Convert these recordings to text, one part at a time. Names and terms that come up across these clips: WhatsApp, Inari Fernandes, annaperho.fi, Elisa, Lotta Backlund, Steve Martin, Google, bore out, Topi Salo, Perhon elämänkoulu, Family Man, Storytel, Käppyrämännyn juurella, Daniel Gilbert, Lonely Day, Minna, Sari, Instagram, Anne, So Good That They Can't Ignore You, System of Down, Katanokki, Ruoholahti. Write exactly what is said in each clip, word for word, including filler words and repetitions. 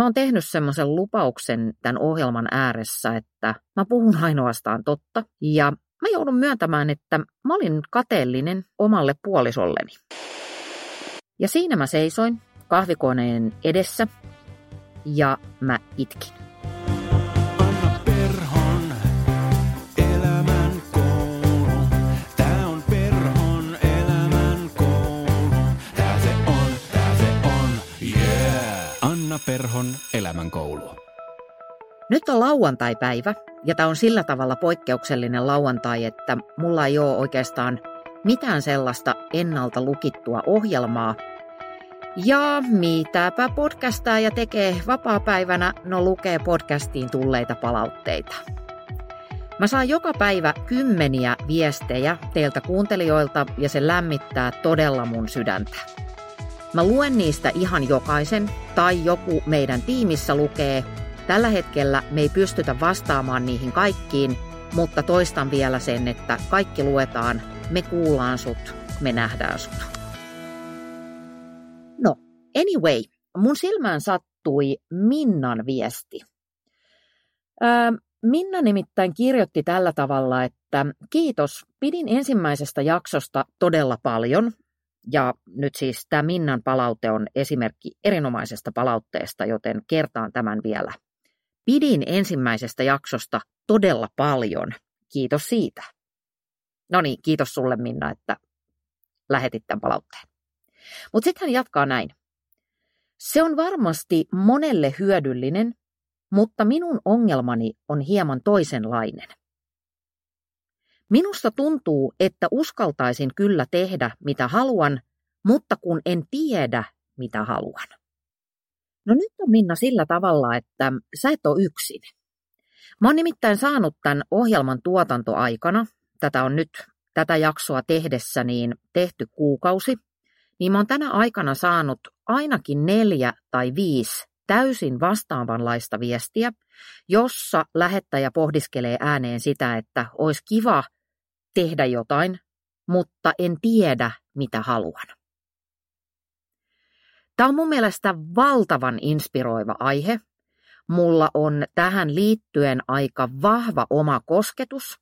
Mä oon tehnyt semmoisen lupauksen tämän ohjelman ääressä, että mä puhun ainoastaan totta ja mä joudun myöntämään, että mä olin kateellinen omalle puolisolleni. Ja siinä mä seisoin kahvikoneen edessä ja mä itkin. Anna Perhon elämänkoulu. Tää on Perhon elämänkoulu. Tää se on, tää se on, yeah. Anna Perhon elämänkoulu. Nyt on lauantai-päivä ja tää on sillä tavalla poikkeuksellinen lauantai, että mulla ei oo oikeastaan mitään sellaista ennalta lukittua ohjelmaa. Ja mitäpä podcastaa ja tekee vapaapäivänä, no lukee podcastiin tulleita palautteita. Mä saan joka päivä kymmeniä viestejä teiltä kuuntelijoilta ja se lämmittää todella mun sydäntä. Mä luen niistä ihan jokaisen tai joku meidän tiimissä lukee. Tällä hetkellä me ei pystytä vastaamaan niihin kaikkiin, mutta toistan vielä sen, että kaikki luetaan. Me kuullaan sut, me nähdään sut. No, anyway, mun silmään sattui Minnan viesti. Ää, Minna nimittäin kirjoitti tällä tavalla, että kiitos, pidin ensimmäisestä jaksosta todella paljon. Ja nyt siis tämä Minnan palaute on esimerkki erinomaisesta palautteesta, joten kertaan tämän vielä. Pidin ensimmäisestä jaksosta todella paljon. Kiitos siitä. No niin, kiitos sulle Minna, että lähetit tämän palautteen. Mutta sitten hän jatkaa näin. Se on varmasti monelle hyödyllinen, mutta minun ongelmani on hieman toisenlainen. Minusta tuntuu, että uskaltaisin kyllä tehdä, mitä haluan, mutta kun en tiedä, mitä haluan. No nyt on Minna sillä tavalla, että sä et ole yksin. Mä oon nimittäin saanut tämän ohjelman tuotantoaikana, tätä on nyt tätä jaksoa tehdessä niin tehty kuukausi, niin mä oon tänä aikana saanut ainakin neljä tai viisi täysin vastaavanlaista viestiä, jossa lähettäjä pohdiskelee ääneen sitä, että olisi kiva tehdä jotain, mutta en tiedä, mitä haluan. Tämä on mun mielestä valtavan inspiroiva aihe. Mulla on tähän liittyen aika vahva oma kosketus.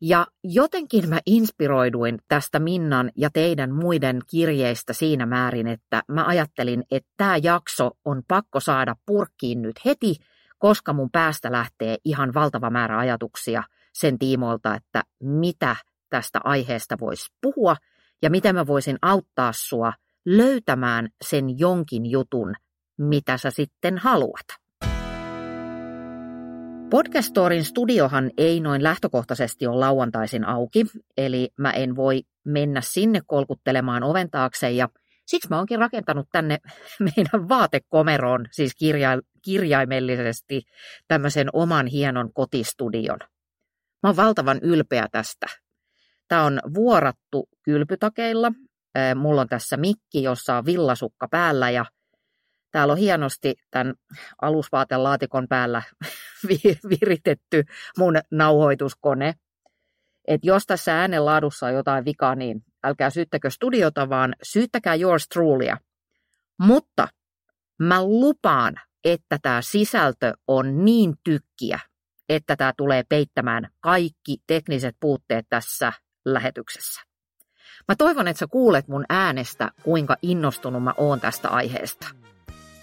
Ja jotenkin mä inspiroiduin tästä Minnan ja teidän muiden kirjeistä siinä määrin, että mä ajattelin, että tämä jakso on pakko saada purkkiin nyt heti, koska mun päästä lähtee ihan valtava määrä ajatuksia sen tiimoilta, että mitä tästä aiheesta voisi puhua ja miten mä voisin auttaa sua löytämään sen jonkin jutun, mitä sä sitten haluat. Podcaststoren studiohan ei noin lähtökohtaisesti ole lauantaisin auki, eli mä en voi mennä sinne kolkuttelemaan oven taakse ja siksi mä oonkin rakentanut tänne meidän vaatekomeroon, siis kirja- kirjaimellisesti tämmöisen oman hienon kotistudion. Mä oon valtavan ylpeä tästä. Tää on vuorattu kylpytakeilla, mulla on tässä mikki, jossa on villasukka päällä ja täällä on hienosti tämän alusvaatelaatikon päällä viritetty mun nauhoituskone. Et jos tässä äänenlaadussa on jotain vikaa, niin älkää syyttäkö studiota, vaan syyttäkää yours trulyä. Mutta mä lupaan, että tämä sisältö on niin tykkiä, että tämä tulee peittämään kaikki tekniset puutteet tässä lähetyksessä. Mä toivon, että sä kuulet mun äänestä, kuinka innostunut mä oon tästä aiheesta.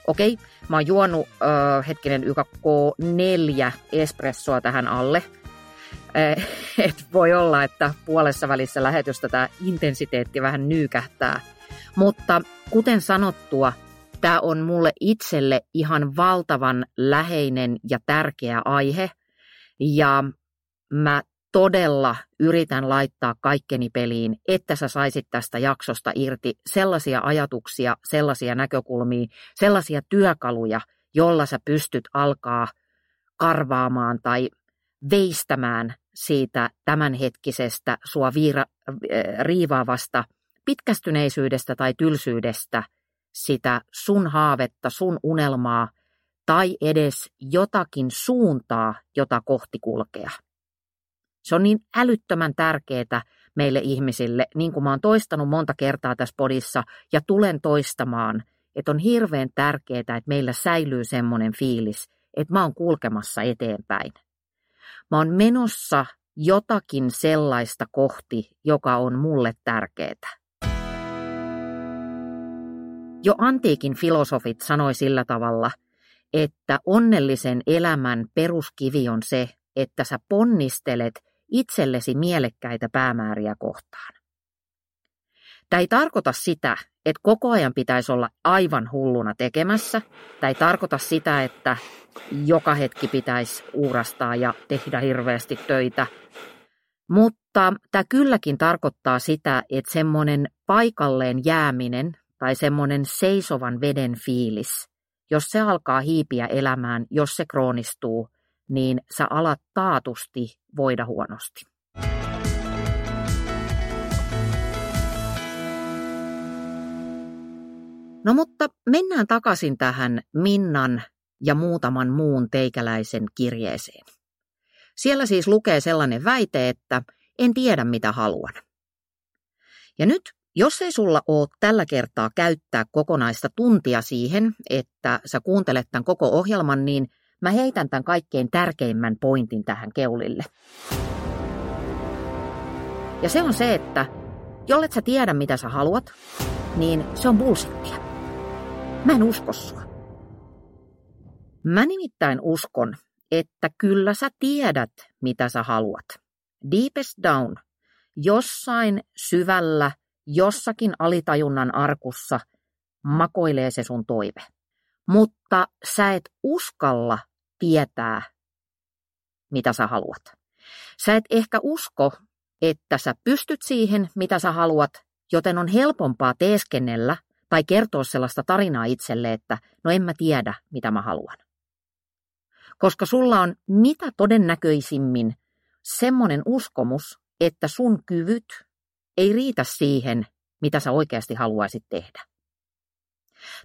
Okei, okay, mä oon juonut äh, hetkinen yksi pilkku neljä espressoa tähän alle. Eh, et voi olla, että puolessa välissä lähetystä tämä intensiteetti vähän nyykähtää. Mutta kuten sanottua, tämä on mulle itselle ihan valtavan läheinen ja tärkeä aihe. Ja mä todella yritän laittaa kaikkeni peliin, että sä saisit tästä jaksosta irti sellaisia ajatuksia, sellaisia näkökulmia, sellaisia työkaluja, jolla sä pystyt alkaa karvaamaan tai veistämään siitä tämänhetkisestä sua viira- riivaavasta pitkästyneisyydestä tai tylsyydestä sitä sun haavetta, sun unelmaa tai edes jotakin suuntaa, jota kohti kulkea. Se on niin älyttömän tärkeää meille ihmisille, niin kuin mä oon toistanut monta kertaa tässä podissa ja tulen toistamaan, että on hirveän tärkeää, että meillä säilyy semmoinen fiilis, että mä oon kulkemassa eteenpäin. Mä oon menossa jotakin sellaista kohti, joka on mulle tärkeää. Jo antiikin filosofit sanoi sillä tavalla, että onnellisen elämän peruskivi on se, että sä ponnistelet itsellesi mielekkäitä päämääriä kohtaan. Tämä ei tarkoita sitä, että koko ajan pitäisi olla aivan hulluna tekemässä. Tämä ei tarkoita sitä, että joka hetki pitäisi uurastaa ja tehdä hirveästi töitä. Mutta tämä kylläkin tarkoittaa sitä, että semmoinen paikalleen jääminen tai semmoinen seisovan veden fiilis, jos se alkaa hiipiä elämään, jos se kroonistuu, niin sä alat taatusti voida huonosti. No mutta mennään takaisin tähän Minnan ja muutaman muun teikäläisen kirjeeseen. Siellä siis lukee sellainen väite, että en tiedä mitä haluan. Ja nyt, jos ei sulla ole tällä kertaa käyttää kokonaista tuntia siihen, että sä kuuntelet tämän koko ohjelman, niin mä heitän tämän kaikkein tärkeimmän pointin tähän keulille. Ja se on se, että jollet sä tiedä mitä sä haluat, niin se on bullshittia. Mä en usko sua. Mä nimittäin uskon, että kyllä sä tiedät, mitä sä haluat. Deepest down, jossain syvällä, jossakin alitajunnan arkussa makoilee se sun toive. Mutta sä et uskalla tietää, mitä sä haluat. Sä et ehkä usko, että sä pystyt siihen, mitä sä haluat, joten on helpompaa teeskennellä tai kertoa sellaista tarinaa itselle, että no en mä tiedä, mitä mä haluan. Koska sulla on mitä todennäköisimmin semmoinen uskomus, että sun kyvyt ei riitä siihen, mitä sä oikeasti haluaisit tehdä.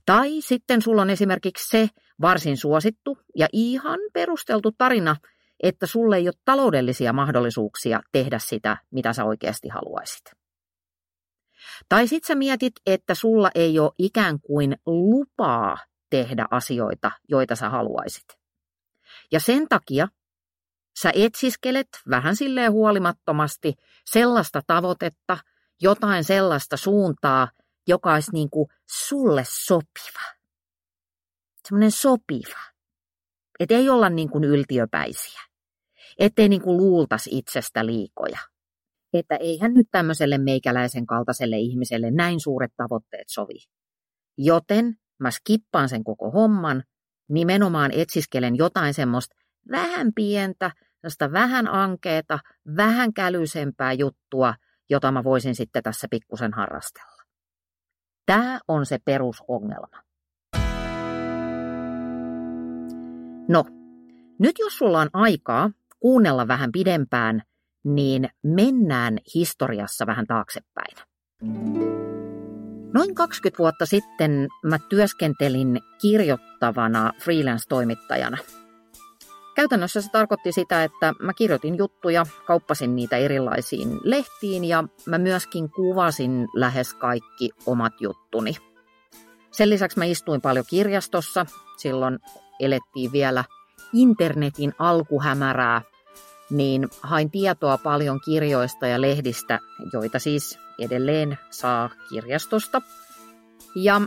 Tai sitten sulla on esimerkiksi se varsin suosittu ja ihan perusteltu tarina, että sulle ei ole taloudellisia mahdollisuuksia tehdä sitä, mitä sä oikeasti haluaisit. Tai sitten sä mietit, että sulla ei ole ikään kuin lupaa tehdä asioita, joita sä haluaisit. Ja sen takia sä etsiskelet vähän silleen huolimattomasti sellaista tavoitetta, jotain sellaista suuntaa, joka olisi niin kuin sulle sopiva. Semmoinen sopiva. Että ei olla niin kuin yltiöpäisiä. Ettei niin kuin luultaisi itsestä liikoja. Että eihän nyt tämmöiselle meikäläisen kaltaiselle ihmiselle näin suuret tavoitteet sovi. Joten mä skippaan sen koko homman, nimenomaan etsiskelen jotain semmoista vähän pientä, semmoista vähän ankeeta, vähän kälyisempää juttua, jota mä voisin sitten tässä pikkusen harrastella. Tää on se perusongelma. No, nyt jos sulla on aikaa kuunnella vähän pidempään, niin mennään historiassa vähän taaksepäin. Noin kaksikymmentä vuotta sitten mä työskentelin kirjoittavana freelance-toimittajana. Käytännössä se tarkoitti sitä, että mä kirjoitin juttuja, kauppasin niitä erilaisiin lehtiin ja mä myöskin kuvasin lähes kaikki omat juttuni. Sen lisäksi mä istuin paljon kirjastossa, silloin elettiin vielä internetin alkuhämärää, niin hain tietoa paljon kirjoista ja lehdistä, joita siis edelleen saa kirjastosta. Ja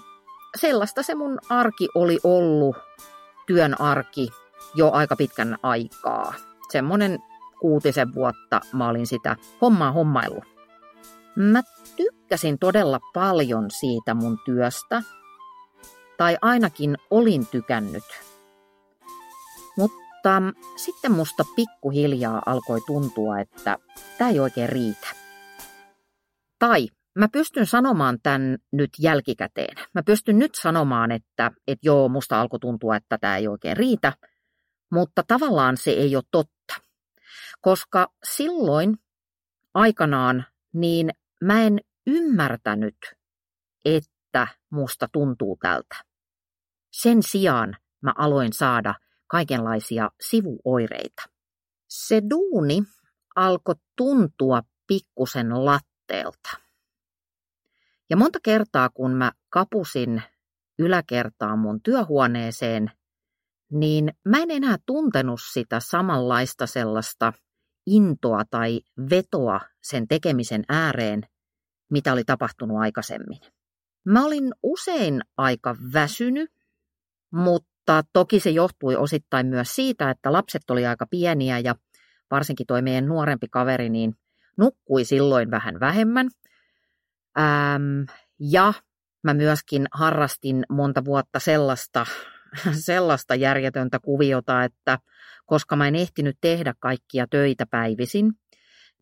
sellaista se mun arki oli ollut, työn arki, jo aika pitkän aikaa. Semmoinen kuutisen vuotta mä olin sitä hommaa hommaillut. Mä tykkäsin todella paljon siitä mun työstä, tai ainakin olin tykännyt. Mutta sitten musta pikkuhiljaa alkoi tuntua, että tää ei oikein riitä. Tai mä pystyn sanomaan tämän nyt jälkikäteen. Mä pystyn nyt sanomaan, että et joo, musta alkoi tuntua, että tää ei oikein riitä. Mutta tavallaan se ei ole totta, koska silloin aikanaan niin mä en ymmärtänyt, että musta tuntuu tältä. Sen sijaan mä aloin saada kaikenlaisia sivuoireita. Se duuni alkoi tuntua pikkusen latteelta. Ja monta kertaa kun mä kapusin yläkertaan mun työhuoneeseen, niin mä en enää tuntenut sitä samanlaista sellaista intoa tai vetoa sen tekemisen ääreen, mitä oli tapahtunut aikaisemmin. Mä olin usein aika väsynyt, mutta toki se johtui osittain myös siitä, että lapset oli aika pieniä ja varsinkin toi meidän nuorempi kaveri niin nukkui silloin vähän vähemmän. Ähm, ja mä myöskin harrastin monta vuotta sellaista, sellaista järjetöntä kuviota, että koska mä en ehtinyt tehdä kaikkia töitä päivisin,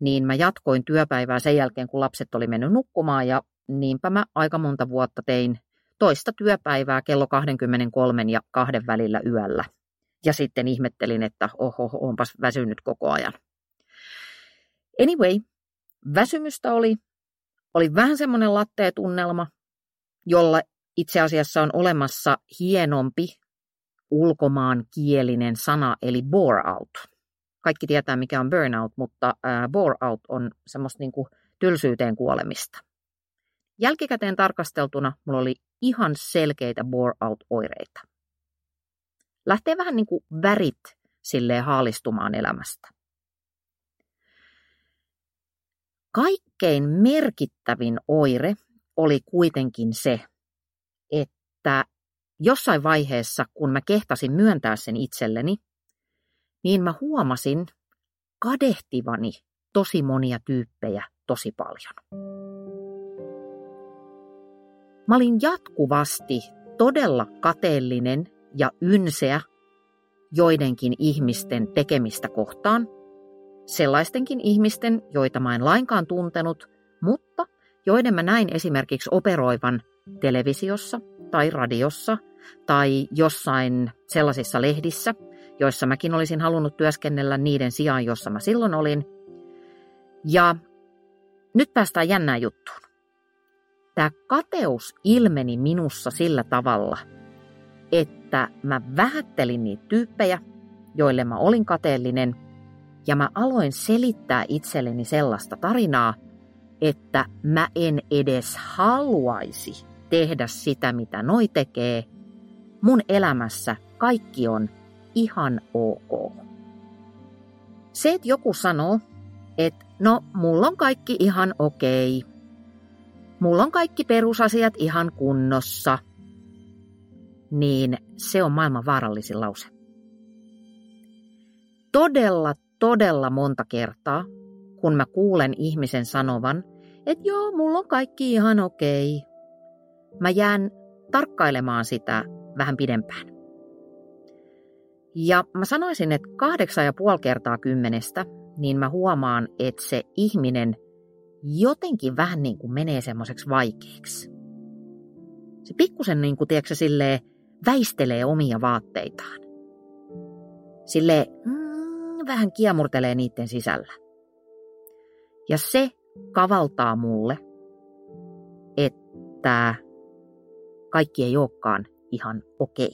niin mä jatkoin työpäivää sen jälkeen, kun lapset oli mennyt nukkumaan ja niinpä mä aika monta vuotta tein toista työpäivää kello kaksikymmentäkolme ja kahden välillä yöllä. Ja sitten ihmettelin, että oho, onpas väsynyt koko ajan. Anyway, väsymystä oli, oli vähän semmoinen latteetunnelma, jolla itse asiassa on olemassa hienompi ulkomaankielinen sana, eli bore out. Kaikki tietää, mikä on burnout, mutta äh, bore out on semmoista niin kuin tylsyyteen kuolemista. Jälkikäteen tarkasteltuna mulla oli ihan selkeitä bore out-oireita. Lähtee vähän niin kuin värit silleen haalistumaan elämästä. Kaikkein merkittävin oire oli kuitenkin se, että jossain vaiheessa, kun mä kehtasin myöntää sen itselleni, niin mä huomasin kadehtivani tosi monia tyyppejä tosi paljon. Mä olin jatkuvasti todella kateellinen ja ynseä joidenkin ihmisten tekemistä kohtaan. Sellaistenkin ihmisten, joita mä en lainkaan tuntenut, mutta joiden mä näin esimerkiksi operoivan televisiossa tai radiossa tai jossain sellaisissa lehdissä, joissa mäkin olisin halunnut työskennellä niiden sijaan, jossa mä silloin olin. Ja nyt päästään jännään juttuun. Tämä kateus ilmeni minussa sillä tavalla, että mä vähättelin niitä tyyppejä, joille mä olin kateellinen, ja mä aloin selittää itselleni sellaista tarinaa, että mä en edes haluaisi tehdä sitä, mitä noi tekee. Mun elämässä kaikki on ihan ok. Se, että joku sanoo, että no, mulla on kaikki ihan okei. Mulla on kaikki perusasiat ihan kunnossa, niin se on maailman vaarallisin lause. Todella, todella monta kertaa, kun mä kuulen ihmisen sanovan, että joo, mulla on kaikki ihan okei, mä jään tarkkailemaan sitä vähän pidempään. Ja mä sanoisin, että kahdeksan ja puoli kertaa kymmenestä, niin mä huomaan, että se ihminen jotenkin vähän niin kuin menee semmoiseksi vaikeaksi. Se pikkusen niin kuin, tiedätkö, silleen, väistelee omia vaatteitaan. Silleen mm, vähän kiemurtelee niiden sisällä. Ja se kavaltaa mulle, että kaikki ei olekaan ihan okei.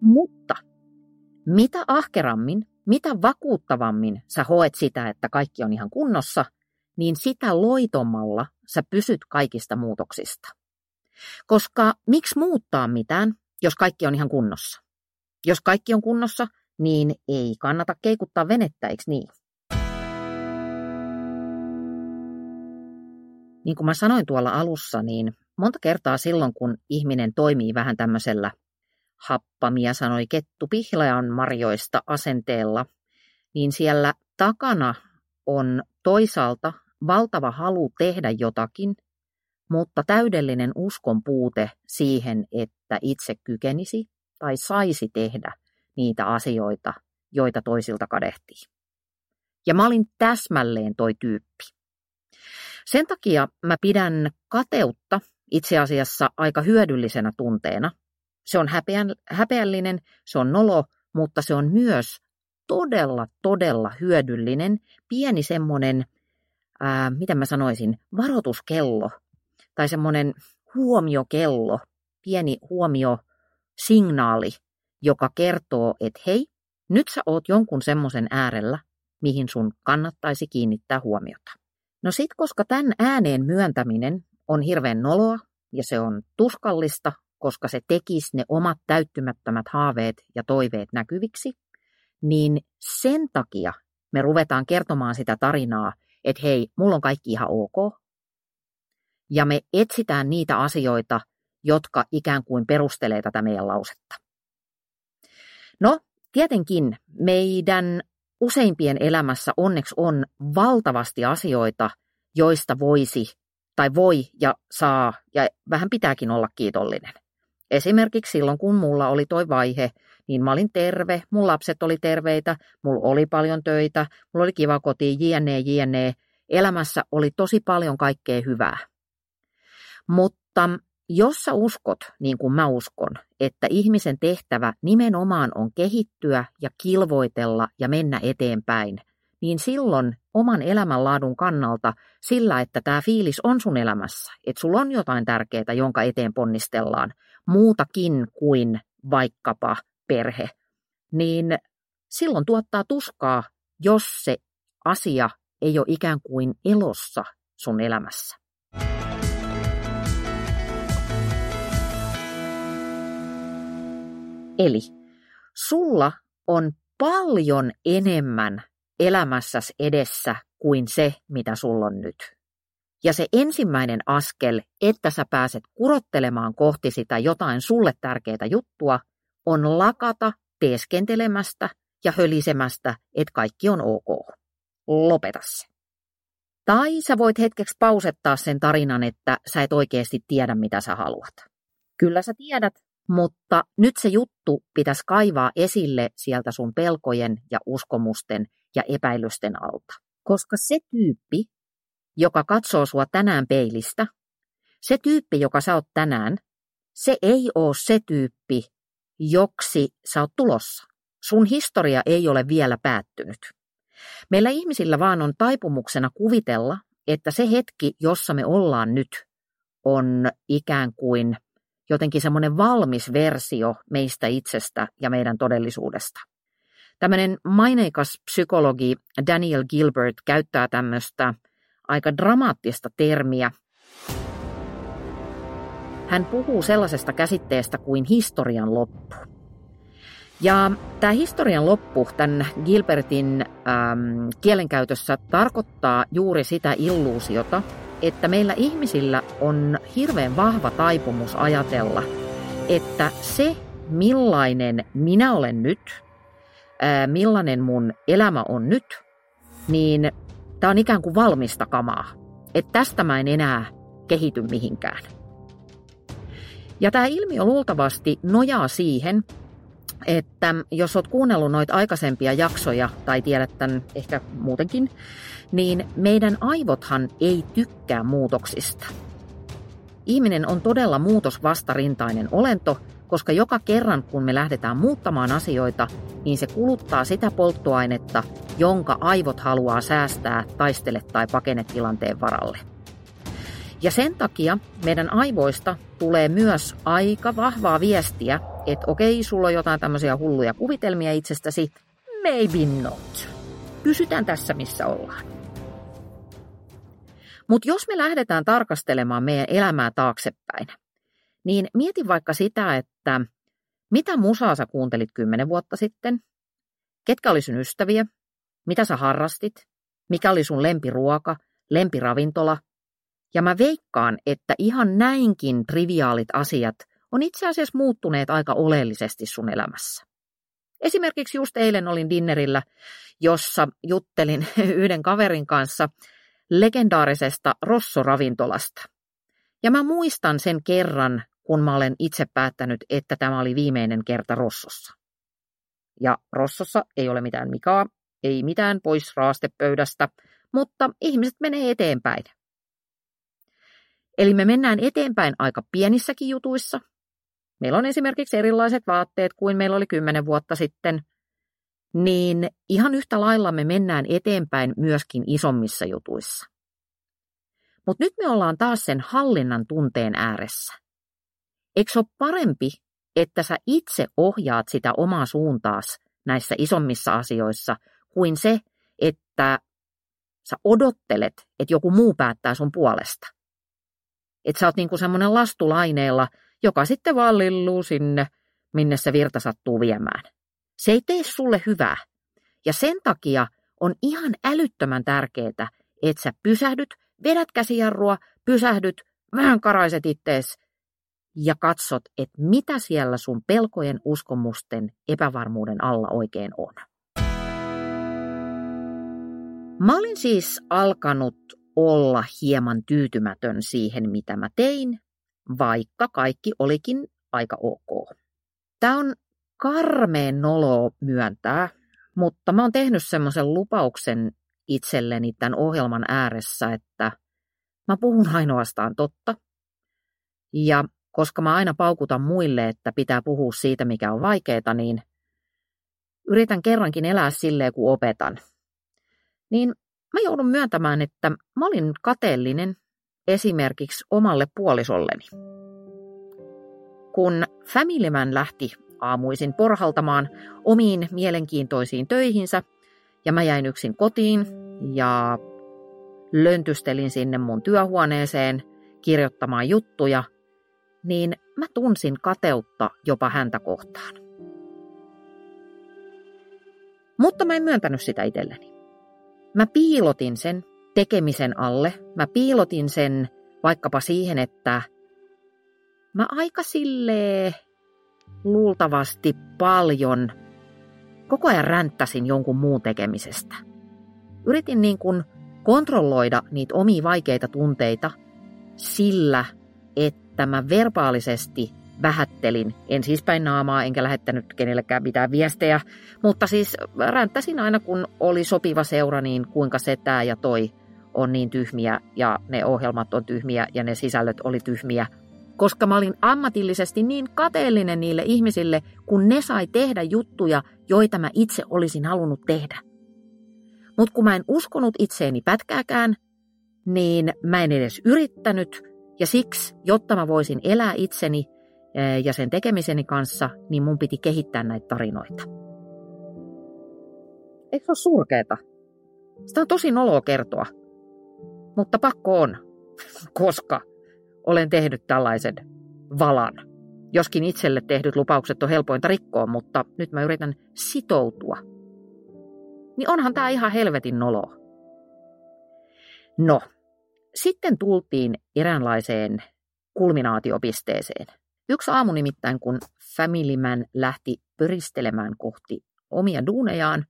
Mutta mitä ahkerammin, mitä vakuuttavammin sä hoet sitä, että kaikki on ihan kunnossa, niin sitä loitommalla sä pysyt kaikista muutoksista. Koska miksi muuttaa mitään, jos kaikki on ihan kunnossa? Jos kaikki on kunnossa, niin ei kannata keikuttaa venettä, eikö niin? Niin kuin mä sanoin tuolla alussa, niin monta kertaa silloin, kun ihminen toimii vähän tämmöisellä happamia sanoi kettu pihlajan marjoista asenteella, niin siellä takana on toisaalta valtava halu tehdä jotakin, mutta täydellinen uskon puute siihen, että itse kykenisi tai saisi tehdä niitä asioita, joita toisilta kadehtii. Ja mä olin täsmälleen toi tyyppi. Sen takia mä pidän kateutta itse asiassa aika hyödyllisenä tunteena. Se on häpeän, häpeällinen, se on nolo, mutta se on myös todella, todella hyödyllinen, pieni semmoinen, ää, mitä mä sanoisin, varoituskello tai semmoinen huomiokello, pieni huomiosignaali, joka kertoo, että hei, nyt sä oot jonkun semmoisen äärellä, mihin sun kannattaisi kiinnittää huomiota. No sit, koska tämän ääneen myöntäminen on hirveän noloa ja se on tuskallista, koska se tekisi ne omat täyttymättömät haaveet ja toiveet näkyviksi, niin sen takia me ruvetaan kertomaan sitä tarinaa, että hei, mulla on kaikki ihan ok. Ja me etsitään niitä asioita, jotka ikään kuin perustelee tätä meidän lausetta. No, tietenkin meidän useimpien elämässä onneksi on valtavasti asioita, joista voisi tai voi ja saa ja vähän pitääkin olla kiitollinen. Esimerkiksi silloin, kun mulla oli toi vaihe, niin mä olin terve, mun lapset oli terveitä, mulla oli paljon töitä, mulla oli kiva koti, jne, jne. Elämässä oli tosi paljon kaikkea hyvää. Mutta jos sä uskot, niin kuin mä uskon, että ihmisen tehtävä nimenomaan on kehittyä ja kilvoitella ja mennä eteenpäin, niin silloin oman elämänlaadun kannalta sillä, että tämä fiilis on sun elämässä, että sulla on jotain tärkeää, jonka eteen ponnistellaan, muutakin kuin vaikkapa perhe, niin silloin tuottaa tuskaa, jos se asia ei ole ikään kuin elossa sun elämässä. Eli sulla on paljon enemmän elämässäsi edessä kuin se, mitä sulla on nyt. Ja se ensimmäinen askel, että sä pääset kurottelemaan kohti sitä jotain sulle tärkeää juttua, on lakata teeskentelemästä ja hölisemästä, että kaikki on ok. Lopeta se. Tai sä voit hetkeksi pausettaa sen tarinan, että sä et oikeasti tiedä, mitä sä haluat. Kyllä sä tiedät, mutta nyt se juttu pitäisi kaivaa esille sieltä sun pelkojen ja uskomusten ja epäilysten alta. Koska se tyyppi, joka katsoo sua tänään peilistä, se tyyppi, joka sä oot tänään, se ei ole se tyyppi, joksi sä oot tulossa. Sun historia ei ole vielä päättynyt. Meillä ihmisillä vaan on taipumuksena kuvitella, että se hetki, jossa me ollaan nyt, on ikään kuin jotenkin semmoinen valmis versio meistä itsestä ja meidän todellisuudesta. Tämmöinen maineikas psykologi Daniel Gilbert käyttää tämmöistä aika dramaattista termiä. Hän puhuu sellaisesta käsitteestä kuin historian loppu. Ja tämä historian loppu tämän Gilbertin ähm, kielenkäytössä tarkoittaa juuri sitä illuusiota, että meillä ihmisillä on hirveän vahva taipumus ajatella, että se millainen minä olen nyt, ää, millainen mun elämä on nyt, niin tää on ikään kuin valmista kamaa. Että tästä mä en enää kehity mihinkään. Ja tää ilmiö luultavasti nojaa siihen, että jos olet kuunnellut noita aikaisempia jaksoja, tai tiedät tämän ehkä muutenkin, niin meidän aivothan ei tykkää muutoksista. Ihminen on todella muutosvastarintainen olento, koska joka kerran kun me lähdetään muuttamaan asioita, niin se kuluttaa sitä polttoainetta, jonka aivot haluaa säästää taistele- tai pakenetilanteen varalle. Ja sen takia meidän aivoista tulee myös aika vahvaa viestiä, että okei, sulla on jotain tämmöisiä hulluja kuvitelmia itsestäsi, maybe not. Pysytään tässä, missä ollaan. Mutta jos me lähdetään tarkastelemaan meidän elämää taaksepäin, niin mieti vaikka sitä, että mitä musaa sä kuuntelit kymmenen vuotta sitten, ketkä oli sun ystäviä, mitä sä harrastit, mikä oli sun lempiruoka, lempiravintola. Ja mä veikkaan, että ihan näinkin triviaalit asiat on itse asiassa muuttuneet aika oleellisesti sun elämässä. Esimerkiksi just eilen olin dinnerillä, jossa juttelin yhden kaverin kanssa legendaarisesta Rosso-ravintolasta. Ja mä muistan sen kerran, kun mä olen itse päättänyt, että tämä oli viimeinen kerta Rossossa. Ja Rossossa ei ole mitään mikaa, ei mitään pois raastepöydästä, mutta ihmiset menee eteenpäin. Eli me mennään eteenpäin aika pienissäkin jutuissa. Meillä on esimerkiksi erilaiset vaatteet kuin meillä oli kymmenen vuotta sitten. Niin ihan yhtä lailla me mennään eteenpäin myöskin isommissa jutuissa. Mutta nyt me ollaan taas sen hallinnan tunteen ääressä. Eikö se ole parempi, että sä itse ohjaat sitä omaa suuntaas näissä isommissa asioissa, kuin se, että sä odottelet, että joku muu päättää sun puolesta? Et sä oot niin kuin semmoinen lastulaineella, joka sitten vaan lilluu sinne, minne se virta sattuu viemään. Se ei tee sulle hyvää. Ja sen takia on ihan älyttömän tärkeää, että sä pysähdyt, vedät käsijarrua, pysähdyt, vähän karaiset ittees ja katsot, että mitä siellä sun pelkojen, uskomusten, epävarmuuden alla oikein on. Mä olin siis alkanut olla hieman tyytymätön siihen, mitä mä tein, vaikka kaikki olikin aika ok. Tää on karmeen noloa myöntää, mutta mä oon tehnyt semmoisen lupauksen itselleni tämän ohjelman ääressä, että mä puhun ainoastaan totta. Ja koska mä aina paukutan muille, että pitää puhua siitä, mikä on vaikeeta, niin yritän kerrankin elää silleen, kun opetan. Niin mä joudun myöntämään, että mä olin kateellinen esimerkiksi omalle puolisolleni. Kun Family Man lähti aamuisin porhaltamaan omiin mielenkiintoisiin töihinsä, ja mä jäin yksin kotiin ja löntystelin sinne mun työhuoneeseen kirjoittamaan juttuja, niin mä tunsin kateutta jopa häntä kohtaan. Mutta mä en myöntänyt sitä itselleni. Mä piilotin sen tekemisen alle. Mä piilotin sen vaikkapa siihen, että mä aika silleen luultavasti paljon koko ajan ränttäsin jonkun muun tekemisestä. Yritin niin kuin kontrolloida niitä omia vaikeita tunteita sillä, että mä verbaalisesti vähättelin. En siis päin naamaa, enkä lähettänyt kenellekään mitään viestejä, mutta siis ränttäsin aina, kun oli sopiva seura, niin kuinka se tää ja toi on niin tyhmiä ja ne ohjelmat on tyhmiä ja ne sisällöt oli tyhmiä. Koska mä olin ammatillisesti niin kateellinen niille ihmisille, kun ne sai tehdä juttuja, joita mä itse olisin halunnut tehdä. Mutta kun mä en uskonut itseeni pätkääkään, niin mä en edes yrittänyt. Ja siksi, jotta mä voisin elää itseni ja sen tekemiseni kanssa, niin mun piti kehittää näitä tarinoita. Eikö se ole surkeeta? Sitä on tosi noloa kertoa. Mutta pakko on, koska olen tehnyt tällaisen valan. Joskin itselle tehdyt lupaukset on helpointa rikkoa, mutta nyt mä yritän sitoutua. Niin onhan tää ihan helvetin noloa. No, sitten tultiin eräänlaiseen kulminaatiopisteeseen. Yksi aamu nimittäin, kun Family Man lähti pöristelemään kohti omia duunejaan,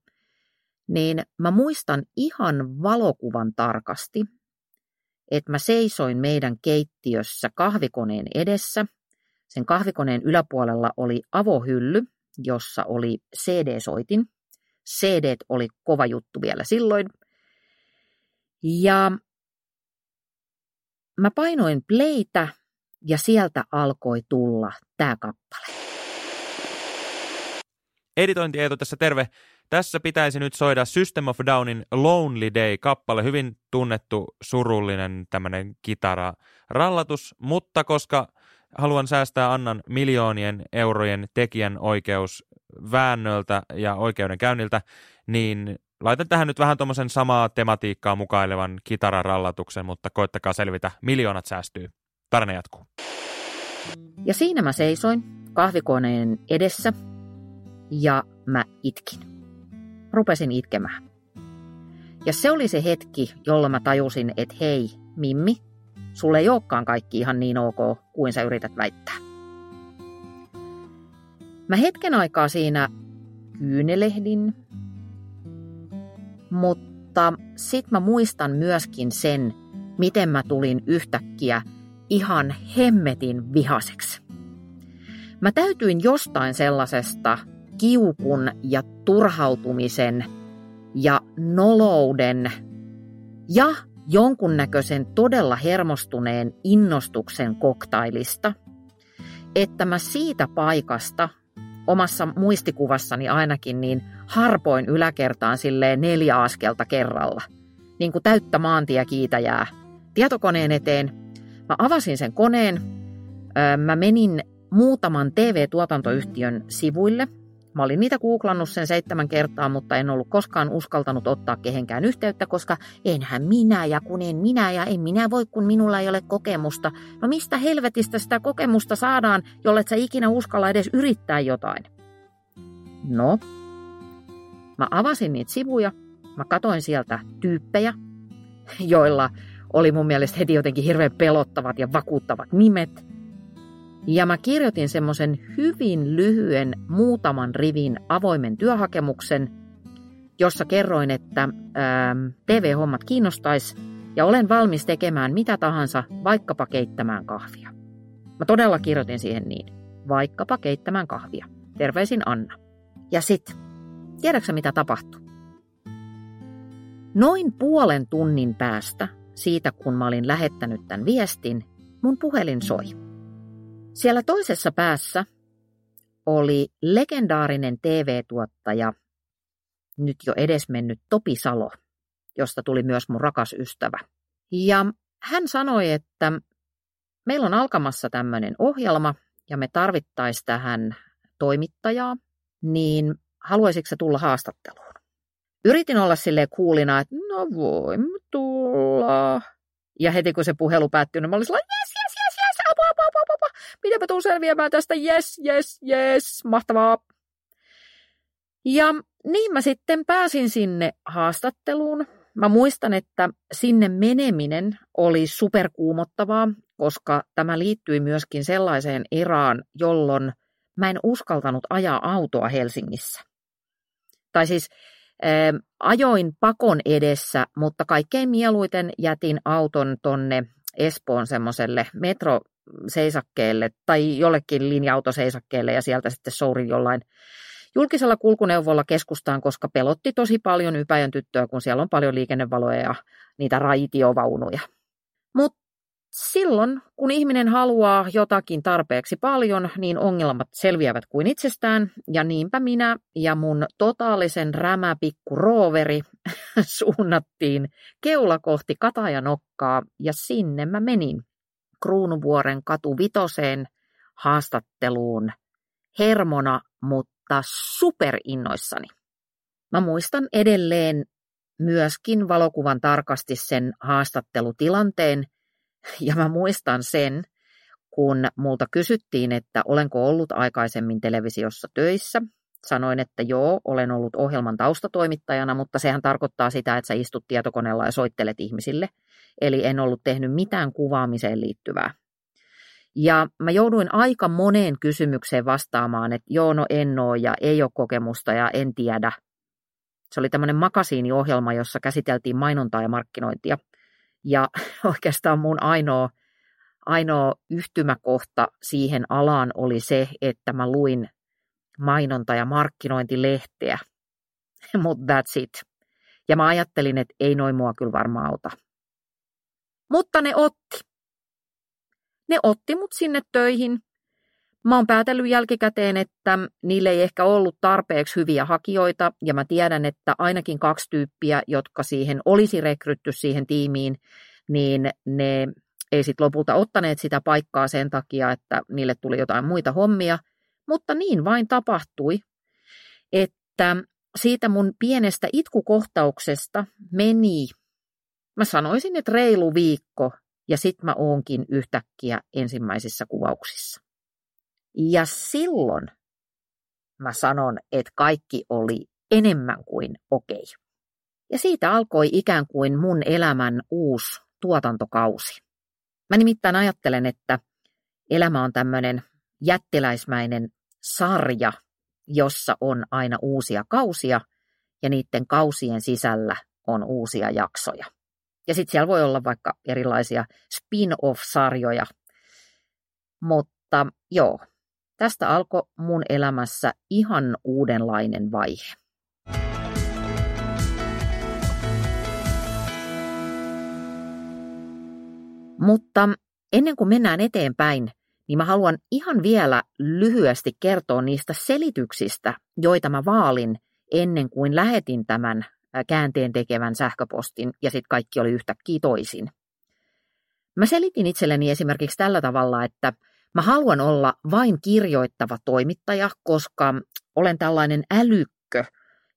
niin mä muistan ihan valokuvan tarkasti, että mä seisoin meidän keittiössä kahvikoneen edessä. Sen kahvikoneen yläpuolella oli avohylly, jossa oli C D-soitin. C D:t oli kova juttu vielä silloin. Ja mä painoin playtä ja sieltä alkoi tulla tää kappale. Editointietu tässä terve. Tässä pitäisi nyt soida System of Downin Lonely Day-kappale, hyvin tunnettu surullinen tämmöinen kitararallatus, mutta koska haluan säästää Annan miljoonien eurojen tekijän oikeusväännöltä ja oikeudenkäynniltä, niin laitan tähän nyt vähän tuommoisen samaa tematiikkaa mukailevan kitararallatuksen, mutta koittakaa selvitä, miljoonat säästyy. Tarina jatkuu. Ja siinä mä seisoin kahvikoneen edessä ja mä itkin. Rupesin itkemään. Ja se oli se hetki, jolla mä tajusin, että hei, Mimmi, sulle ei olekaan kaikki ihan niin ok, kuin sä yrität väittää. Mä hetken aikaa siinä kyynelehdin, mutta sit mä muistan myöskin sen, miten mä tulin yhtäkkiä ihan hemmetin vihaseksi. Mä täytyin jostain sellaisesta kiukun ja turhautumisen ja nolouden ja jonkunnäköisen todella hermostuneen innostuksen koktailista, että mä siitä paikasta, omassa muistikuvassani ainakin, niin harpoin yläkertaan silleen neljä askelta kerralla, niin kuin täyttä maantiekiitäjää, tietokoneen eteen. Mä avasin sen koneen, mä menin muutaman T V-tuotantoyhtiön sivuille, Mä olin niitä googlannut sen seitsemän kertaa, mutta en ollut koskaan uskaltanut ottaa kehenkään yhteyttä, koska enhän minä ja kun en minä ja en minä voi, kun minulla ei ole kokemusta. No mistä helvetistä sitä kokemusta saadaan, jollet sä ikinä uskalla edes yrittää jotain? No, mä avasin niitä sivuja, mä katoin sieltä tyyppejä, joilla oli mun mielestä heti jotenkin hirveän pelottavat ja vakuuttavat nimet. Ja mä kirjoitin semmoisen hyvin lyhyen muutaman rivin avoimen työhakemuksen, jossa kerroin, että ää, T V-hommat kiinnostaisi ja olen valmis tekemään mitä tahansa, vaikkapa keittämään kahvia. Mä todella kirjoitin siihen niin, vaikkapa keittämään kahvia. Terveisin Anna. Ja sit, tiedätkö mitä tapahtui? Noin puolen tunnin päästä siitä, kun mä olin lähettänyt tämän viestin, mun puhelin soi. Siellä toisessa päässä oli legendaarinen T V-tuottaja, nyt jo edesmennyt Topi Salo, josta tuli myös mun rakas ystävä. Ja hän sanoi, että meillä on alkamassa tämmöinen ohjelma ja me tarvittaisiin tähän toimittajaa, niin haluaisitko sä tulla haastatteluun? Yritin olla silleen kuulina, että no voin tulla. Ja heti kun se puhelu päättyi, niin mä olin sellainen, yes, yes, yes, yes, apua, apua, apua, apua. Miten mä tuun selviämään tästä, yes, yes, yes, mahtavaa. Ja niin mä sitten pääsin sinne haastatteluun. Mä muistan, että sinne meneminen oli superkuumottavaa, koska tämä liittyi myöskin sellaiseen erään, jolloin mä en uskaltanut ajaa autoa Helsingissä. Tai siis ää, ajoin pakon edessä, mutta kaikkein mieluiten jätin auton tonne Espoon semmoiselle metroseisakkeelle tai jollekin linja-autoseisakkeelle ja sieltä sitten sourin jollain julkisella kulkuneuvolla keskustaan, koska pelotti tosi paljon Ypäjän tyttöä, kun siellä on paljon liikennevaloja ja niitä raitiovaunuja. Mutta silloin, kun ihminen haluaa jotakin tarpeeksi paljon, niin ongelmat selviävät kuin itsestään, ja niinpä minä ja mun totaalisen rämäpikku rooveri suunnattiin keula kohti Katajanokkaa, ja sinne mä menin Kruunuvuoren katu vitoseen haastatteluun hermona, mutta superinnoissani. Mä muistan edelleen myöskin valokuvan tarkasti sen haastattelutilanteen, ja mä muistan sen, kun multa kysyttiin, että olenko ollut aikaisemmin televisiossa töissä. Sanoin, että joo, olen ollut ohjelman taustatoimittajana, mutta sehän tarkoittaa sitä, että sä istut tietokoneella ja soittelet ihmisille. Eli en ollut tehnyt mitään kuvaamiseen liittyvää. Ja mä jouduin aika moneen kysymykseen vastaamaan, että joo, no en oo ja ei ole kokemusta ja en tiedä. Se oli tämmöinen makasiiniohjelma, jossa käsiteltiin mainontaa ja markkinointia. Ja oikeastaan mun ainoa, ainoa yhtymäkohta siihen alaan oli se, että mä luin mainonta- ja markkinointilehteä. Mutta that's it. Ja mä ajattelin, että ei noin mua kyllä varmaan auta. Mutta ne otti. Ne otti mut sinne töihin. Mä oon päätellyt jälkikäteen, että niille ei ehkä ollut tarpeeksi hyviä hakijoita, ja mä tiedän, että ainakin kaksi tyyppiä, jotka siihen olisi rekrytty siihen tiimiin, niin ne ei sitten lopulta ottaneet sitä paikkaa sen takia, että niille tuli jotain muita hommia, mutta niin vain tapahtui, että siitä mun pienestä itkukohtauksesta meni, mä sanoisin, että reilu viikko, ja sit mä oonkin yhtäkkiä ensimmäisissä kuvauksissa. Ja silloin mä sanon, että kaikki oli enemmän kuin okei. Ja siitä alkoi ikään kuin mun elämän uusi tuotantokausi. Mä nimittäin ajattelen, että elämä on tämmöinen jättiläismäinen sarja, jossa on aina uusia kausia ja niiden kausien sisällä on uusia jaksoja. Ja sitten siellä voi olla vaikka erilaisia spin-off-sarjoja, mutta joo. Tästä alkoi mun elämässä ihan uudenlainen vaihe. Mutta ennen kuin mennään eteenpäin, niin mä haluan ihan vielä lyhyesti kertoa niistä selityksistä, joita mä vaalin ennen kuin lähetin tämän käänteen tekevän sähköpostin ja sitten kaikki oli yhtäkkiä toisin. Mä selitin itselleni esimerkiksi tällä tavalla, että Mä haluan olla vain kirjoittava toimittaja, koska olen tällainen älykkö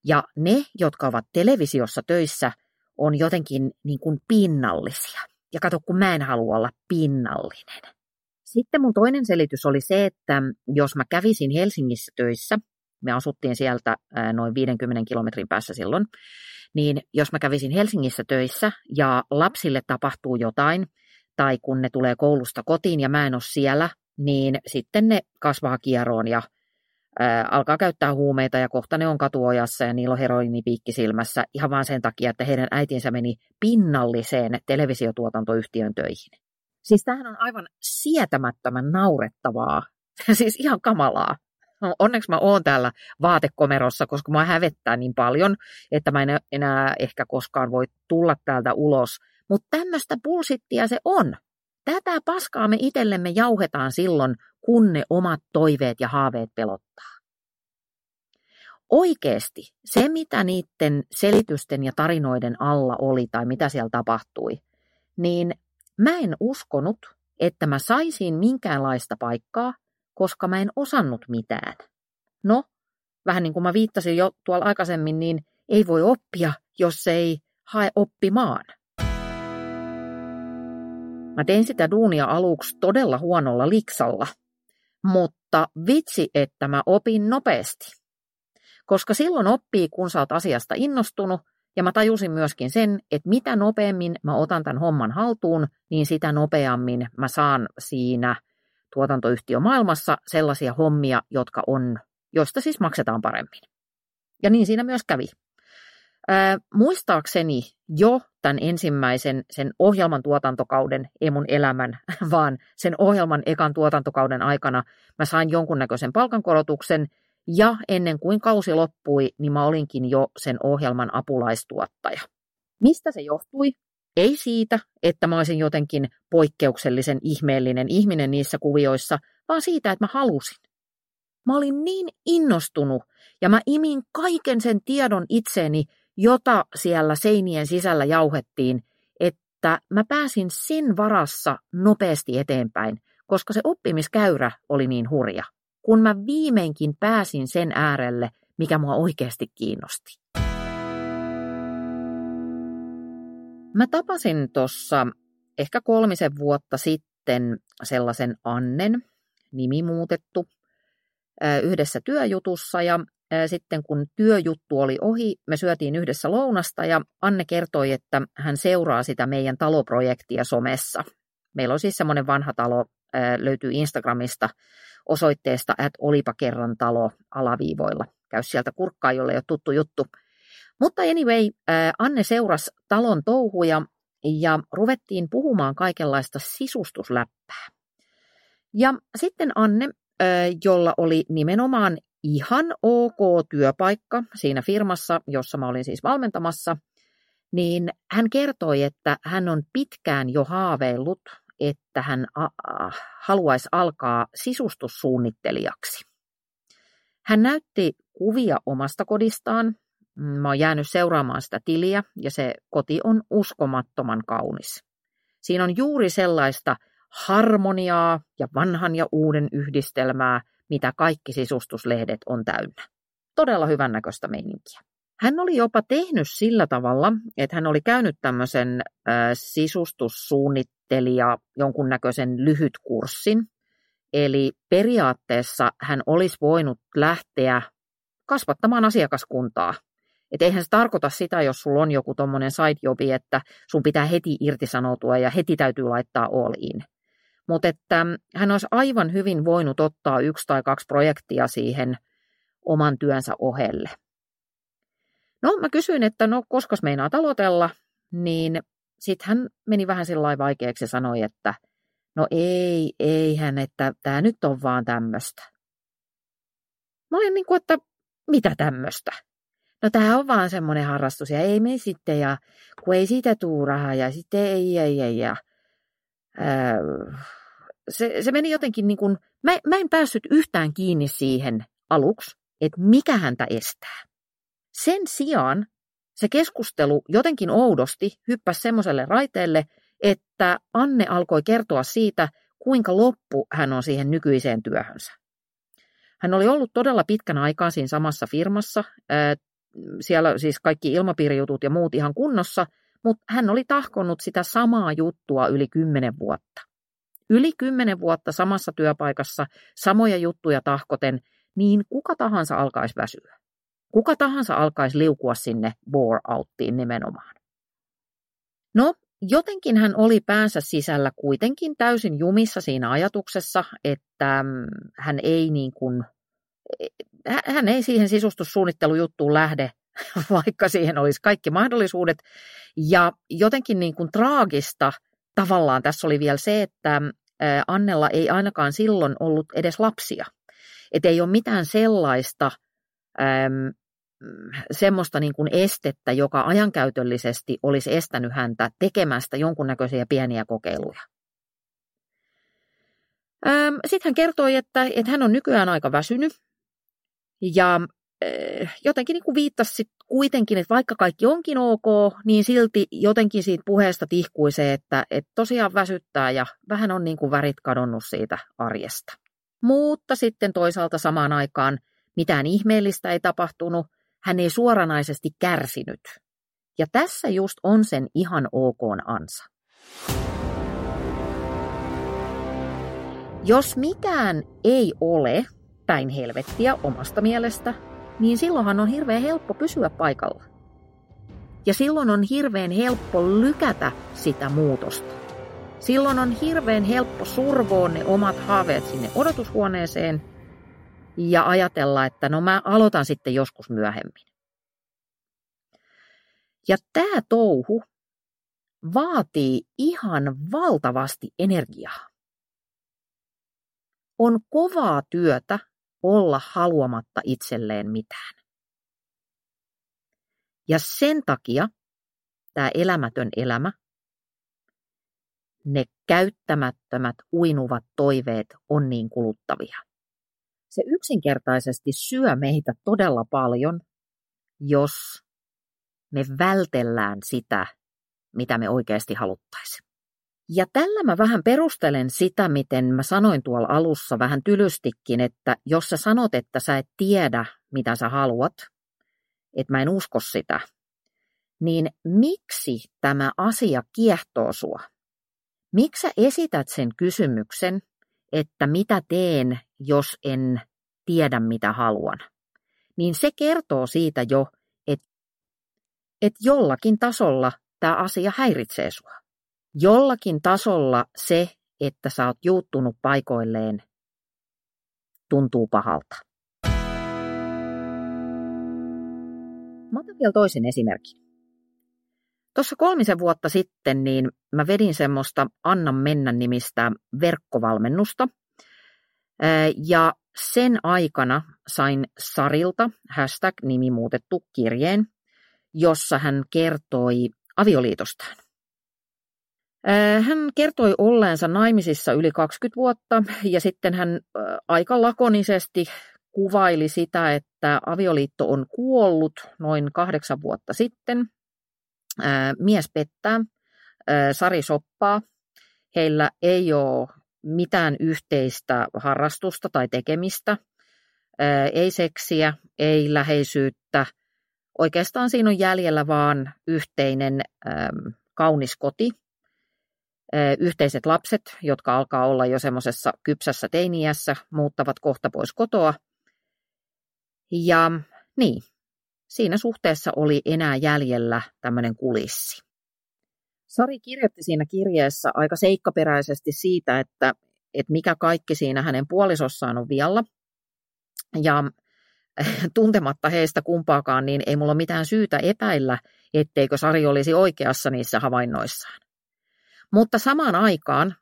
ja ne, jotka ovat televisiossa töissä, on jotenkin niin kuin pinnallisia. Ja kato, kun mä en halua olla pinnallinen. Sitten mun toinen selitys oli se, että jos mä kävisin Helsingissä töissä, me asuttiin sieltä noin viidenkymmenen kilometrin päässä silloin, niin jos mä kävisin Helsingissä töissä ja lapsille tapahtuu jotain, tai kun ne tulee koulusta kotiin ja mä en ole siellä, niin sitten ne kasvaa kieroon ja ää, alkaa käyttää huumeita ja kohta ne on katuojassa ja niillä on heroinipiikki silmässä ihan vaan sen takia, että heidän äitinsä meni pinnalliseen televisiotuotantoyhtiön töihin. Siis tämähän on aivan sietämättömän naurettavaa, siis ihan kamalaa. No, onneksi mä oon täällä vaatekomerossa, koska mä hävettää niin paljon, että mä en enää ehkä koskaan voi tulla täältä ulos. Mutta tämmöistä bullshittia se on. Tätä paskaa me itsellemme jauhetaan silloin, kun ne omat toiveet ja haaveet pelottaa. Oikeesti se, mitä niiden selitysten ja tarinoiden alla oli tai mitä siellä tapahtui, niin mä en uskonut, että mä saisin minkäänlaista paikkaa, koska mä en osannut mitään. No, vähän niin kuin mä viittasin jo tuolla aikaisemmin, niin ei voi oppia, jos ei hae oppimaan. Mä tein sitä duunia aluksi todella huonolla liksalla, mutta vitsi, että mä opin nopeasti. Koska silloin oppii, kun sä oot asiasta innostunut, ja mä tajusin myöskin sen, että mitä nopeammin mä otan tämän homman haltuun, niin sitä nopeammin mä saan siinä tuotantoyhtiömaailmassa sellaisia hommia, jotka on, joista siis maksetaan paremmin. Ja niin siinä myös kävi. Ää, muistaakseni jo tämän ensimmäisen sen ohjelman tuotantokauden, ei mun elämän, vaan sen ohjelman ekan tuotantokauden aikana mä sain jonkunnäköisen palkankorotuksen ja ennen kuin kausi loppui, niin mä olinkin jo sen ohjelman apulaistuottaja. Mistä se johtui? Ei siitä, että mä olisin jotenkin poikkeuksellisen ihmeellinen ihminen niissä kuvioissa, vaan siitä, että mä halusin. Mä olin niin innostunut ja mä imin kaiken sen tiedon itseeni, jota siellä seinien sisällä jauhettiin, että mä pääsin sen varassa nopeasti eteenpäin, koska se oppimiskäyrä oli niin hurja, kun mä viimeinkin pääsin sen äärelle, mikä mua oikeasti kiinnosti. Mä tapasin tuossa ehkä kolmisen vuotta sitten sellaisen Annen, nimi muutettu, yhdessä työjutussa ja sitten kun työjuttu oli ohi, me syötiin yhdessä lounasta ja Anne kertoi, että hän seuraa sitä meidän taloprojektia somessa. Meillä on siis semmoinen vanha talo, löytyy Instagramista osoitteesta at olipakerran talo alaviivoilla. Käy sieltä kurkkaa, jolle ei ole tuttu juttu. Mutta anyway, Anne seurasi talon touhuja ja ruvettiin puhumaan kaikenlaista sisustusläppää. Ja sitten Anne, jolla oli nimenomaan ihan ok työpaikka siinä firmassa, jossa mä olin siis valmentamassa, niin hän kertoi, että hän on pitkään jo haaveillut, että hän haluaisi alkaa sisustussuunnittelijaksi. Hän näytti kuvia omasta kodistaan. Mä oon jäänyt seuraamaan sitä tiliä ja se koti on uskomattoman kaunis. Siinä on juuri sellaista harmoniaa ja vanhan ja uuden yhdistelmää, mitä kaikki sisustuslehdet on täynnä. Todella hyvännäköistä meininkiä. Hän oli jopa tehnyt sillä tavalla, että hän oli käynyt tämmöisen äh, sisustussuunnittelija jonkunnäköisen lyhytkurssin. Eli periaatteessa hän olisi voinut lähteä kasvattamaan asiakaskuntaa. Et eihän se tarkoita sitä, jos sulla on joku tommoinen side jobi, että sun pitää heti irtisanoutua ja heti täytyy laittaa all in. Mutta että hän olisi aivan hyvin voinut ottaa yksi tai kaksi projektia siihen oman työnsä ohelle. No mä kysyin, että no koskas meinaat aloitella, niin sit hän meni vähän sillä vaikeaksi ja sanoi, että no ei, eihän, että tää nyt on vaan tämmöstä. Mä olin niin kuin, että mitä tämmöstä? No tää on vaan semmoinen harrastus ja ei me sitten ja kun ei siitä tuu rahaa ja sitten ei, ei, ei ja öö, se, se meni jotenkin niin kuin, mä, mä en päässyt yhtään kiinni siihen aluksi, että mikä häntä estää. Sen sijaan se keskustelu jotenkin oudosti hyppäsi semmoiselle raiteelle, että Anne alkoi kertoa siitä, kuinka loppu hän on siihen nykyiseen työhönsä. Hän oli ollut todella pitkän aikaa siinä samassa firmassa, siellä siis kaikki ilmapiirijutut ja muut ihan kunnossa, mutta hän oli tahkonut sitä samaa juttua yli kymmenen vuotta. Yli kymmenen vuotta samassa työpaikassa, samoja juttuja tahkoten, niin kuka tahansa alkaisi väsyä. Kuka tahansa alkaisi liukua sinne bore-outtiin nimenomaan. No, jotenkin hän oli päänsä sisällä kuitenkin täysin jumissa siinä ajatuksessa, että hän ei, niin kuin, hän ei siihen sisustussuunnittelujuttuun lähde, vaikka siihen olisi kaikki mahdollisuudet. Ja jotenkin niin kuin traagista tavallaan tässä oli vielä se, että Annella ei ainakaan silloin ollut edes lapsia. Että ei ole mitään sellaista äm, semmoista niin kuin estettä, joka ajankäytöllisesti olisi estänyt häntä tekemästä jonkunnäköisiä pieniä kokeiluja. Sitten hän kertoi, että, että hän on nykyään aika väsynyt ja äh, jotenkin niin kuin viittasi sit kuitenkin, että vaikka kaikki onkin ok, niin silti jotenkin siitä puheesta tihkui se, että, että tosiaan väsyttää ja vähän on niin kuin värit kadonnut siitä arjesta. Mutta sitten toisaalta samaan aikaan mitään ihmeellistä ei tapahtunut, hän ei suoranaisesti kärsinyt. Ja tässä just on sen ihan ok:n ansa. Jos mikään ei ole päin helvettiä omasta mielestä, niin silloinhan on hirveän helppo pysyä paikalla. Ja silloin on hirveän helppo lykätä sitä muutosta. Silloin on hirveän helppo survoa ne omat haaveet sinne odotushuoneeseen ja ajatella, että no mä aloitan sitten joskus myöhemmin. Ja tämä touhu vaatii ihan valtavasti energiaa. On kovaa työtä olla haluamatta itselleen mitään. Ja sen takia tämä elämätön elämä, ne käyttämättömät uinuvat toiveet on niin kuluttavia. Se yksinkertaisesti syö meitä todella paljon, jos me vältellään sitä, mitä me oikeasti haluttaisiin. Ja tällä mä vähän perustelen sitä, miten mä sanoin tuolla alussa vähän tylystikin, että jos sä sanot, että sä et tiedä, mitä sä haluat, että mä en usko sitä, niin miksi tämä asia kiehtoo sua? Miksi sä esität sen kysymyksen, että mitä teen, jos en tiedä, mitä haluan? Niin se kertoo siitä jo, että, että jollakin tasolla tämä asia häiritsee sua. Jollakin tasolla se, että sä oot juuttunut paikoilleen, tuntuu pahalta. Mä otan vielä toisen esimerkin. Tuossa kolmisen vuotta sitten niin mä vedin semmoista Anna mennä -nimistä verkkovalmennusta ja sen aikana sain Sarilta hashtag nimi muutettu kirjeen, jossa hän kertoi avioliitostaan. Hän kertoi olleensa naimisissa yli kaksikymmentä vuotta ja sitten hän aika lakonisesti kuvaili sitä, että avioliitto on kuollut noin kahdeksan vuotta sitten. Mies pettää, Sari soppaa, heillä ei ole mitään yhteistä harrastusta tai tekemistä, ei seksiä, ei läheisyyttä. Oikeastaan siinä on jäljellä vaan yhteinen kaunis koti, yhteiset lapset, jotka alkaa olla jo semmoisessa kypsässä teiniässä, muuttavat kohta pois kotoa. Ja niin. Siinä suhteessa oli enää jäljellä tämmöinen kulissi. Sari kirjoitti siinä kirjeessä aika seikkaperäisesti siitä, että, että mikä kaikki siinä hänen puolisossaan on vialla. Ja tuntematta heistä kumpaakaan, niin ei mulla ole mitään syytä epäillä, etteikö Sari olisi oikeassa niissä havainnoissaan. Mutta samaan aikaan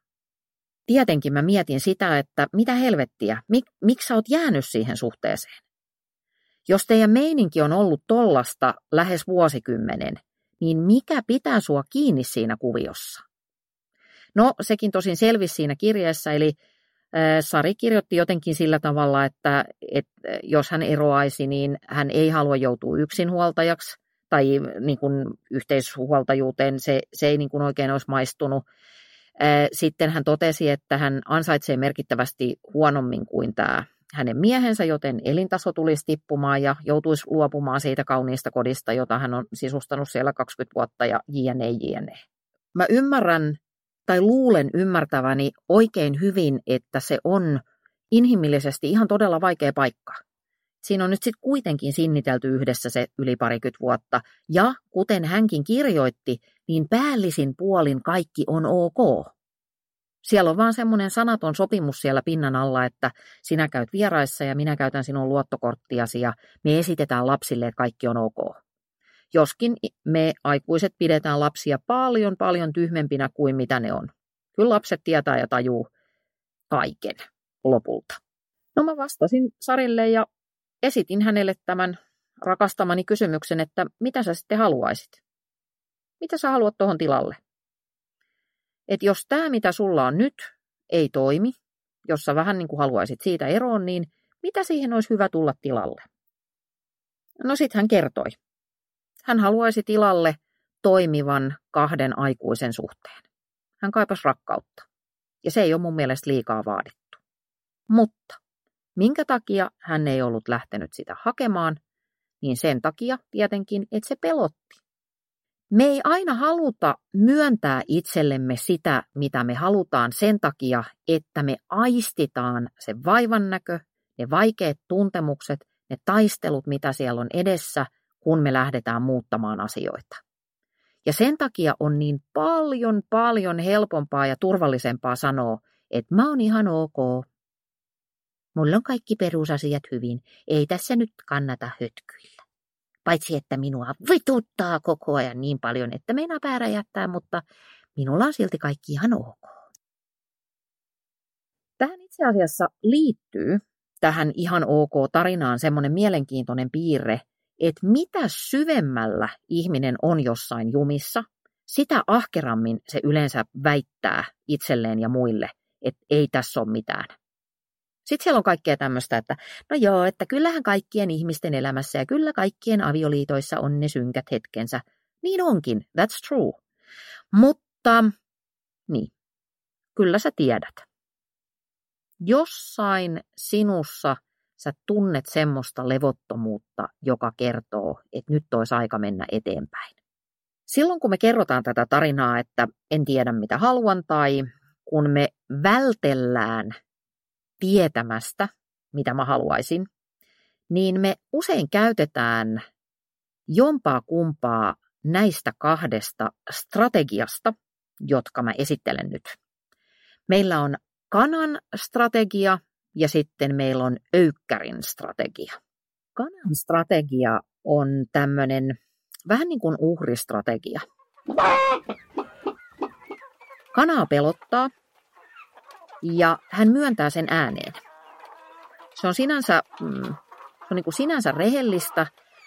tietenkin mä mietin sitä, että mitä helvettiä, mik, miksi sä oot jäänyt siihen suhteeseen? Jos teidän meininki on ollut tollasta lähes vuosikymmenen, niin mikä pitää sua kiinni siinä kuviossa? No, sekin tosin selvisi siinä kirjeessä, eli äh, Sari kirjoitti jotenkin sillä tavalla, että et, jos hän eroaisi, niin hän ei halua joutua yksinhuoltajaksi, tai niin kuin yhteishuoltajuuteen se, se ei niin kuin oikein olisi maistunut. Sitten hän totesi, että hän ansaitsee merkittävästi huonommin kuin tämä hänen miehensä, joten elintaso tulisi tippumaan ja joutuisi luopumaan siitä kauniista kodista, jota hän on sisustanut siellä kaksikymmentä vuotta ja jne, jne. Mä ymmärrän tai luulen ymmärtäväni oikein hyvin, että se on inhimillisesti ihan todella vaikea paikka. Siinä on nyt sitten kuitenkin sinnitelty yhdessä se yli parikymmentä vuotta. Ja kuten hänkin kirjoitti, niin päällisin puolin kaikki on ok. Siellä on vaan semmoinen sanaton sopimus siellä pinnan alla, että sinä käyt vieraissa ja minä käytän sinun luottokorttiasi ja me esitetään lapsille, että kaikki on ok. Joskin me aikuiset pidetään lapsia paljon paljon tyhmempinä kuin mitä ne on. Kyllä lapset tietää ja tajuu kaiken lopulta. No mä vastasin Sarille ja esitin hänelle tämän rakastamani kysymyksen, että mitä sä sitten haluaisit? Mitä sä haluat tuohon tilalle? Että jos tämä, mitä sulla on nyt, ei toimi, jos sä vähän niin kuin haluaisit siitä eroon, niin mitä siihen olisi hyvä tulla tilalle? No sit hän kertoi. Hän haluaisi tilalle toimivan kahden aikuisen suhteen. Hän kaipasi rakkautta. Ja se ei ole mun mielestä liikaa vaadittu. Mutta minkä takia hän ei ollut lähtenyt sitä hakemaan, niin sen takia tietenkin, että se pelotti. Me ei aina haluta myöntää itsellemme sitä, mitä me halutaan sen takia, että me aistitaan se vaivannäkö, ne vaikeat tuntemukset, ne taistelut, mitä siellä on edessä, kun me lähdetään muuttamaan asioita. Ja sen takia on niin paljon, paljon helpompaa ja turvallisempaa sanoa, että mä oon ihan ok. Mulla on kaikki perusasiat hyvin, ei tässä nyt kannata hötkyillä. Paitsi että minua vituttaa koko ajan niin paljon, että meinaa pää räjähtää, mutta minulla on silti kaikki ihan ok. Tähän itse asiassa liittyy tähän ihan ok-tarinaan semmoinen mielenkiintoinen piirre, että mitä syvemmällä ihminen on jossain jumissa, sitä ahkerammin se yleensä väittää itselleen ja muille, että ei tässä ole mitään. Sitten siellä on kaikkea tämmöistä, että no joo, että kyllähän kaikkien ihmisten elämässä ja kyllä kaikkien avioliitoissa on ne synkät hetkensä. Niin onkin, that's true. Mutta, niin, kyllä sä tiedät. Jossain sinussa sä tunnet semmoista levottomuutta, joka kertoo, että nyt olisi aika mennä eteenpäin. Silloin kun me kerrotaan tätä tarinaa, että en tiedä mitä haluan, tai kun me vältellään tietämästä, mitä mä haluaisin, niin me usein käytetään jompaa kumpaa näistä kahdesta strategiasta, jotka mä esittelen nyt. Meillä on kanan strategia ja sitten meillä on öykkärin strategia. Kanan strategia on tämmöinen vähän niin kuin uhristrategia. Kanaa pelottaa. Ja hän myöntää sen ääneen. Se on sinänsä, mm, se on niin kuin sinänsä rehellistä,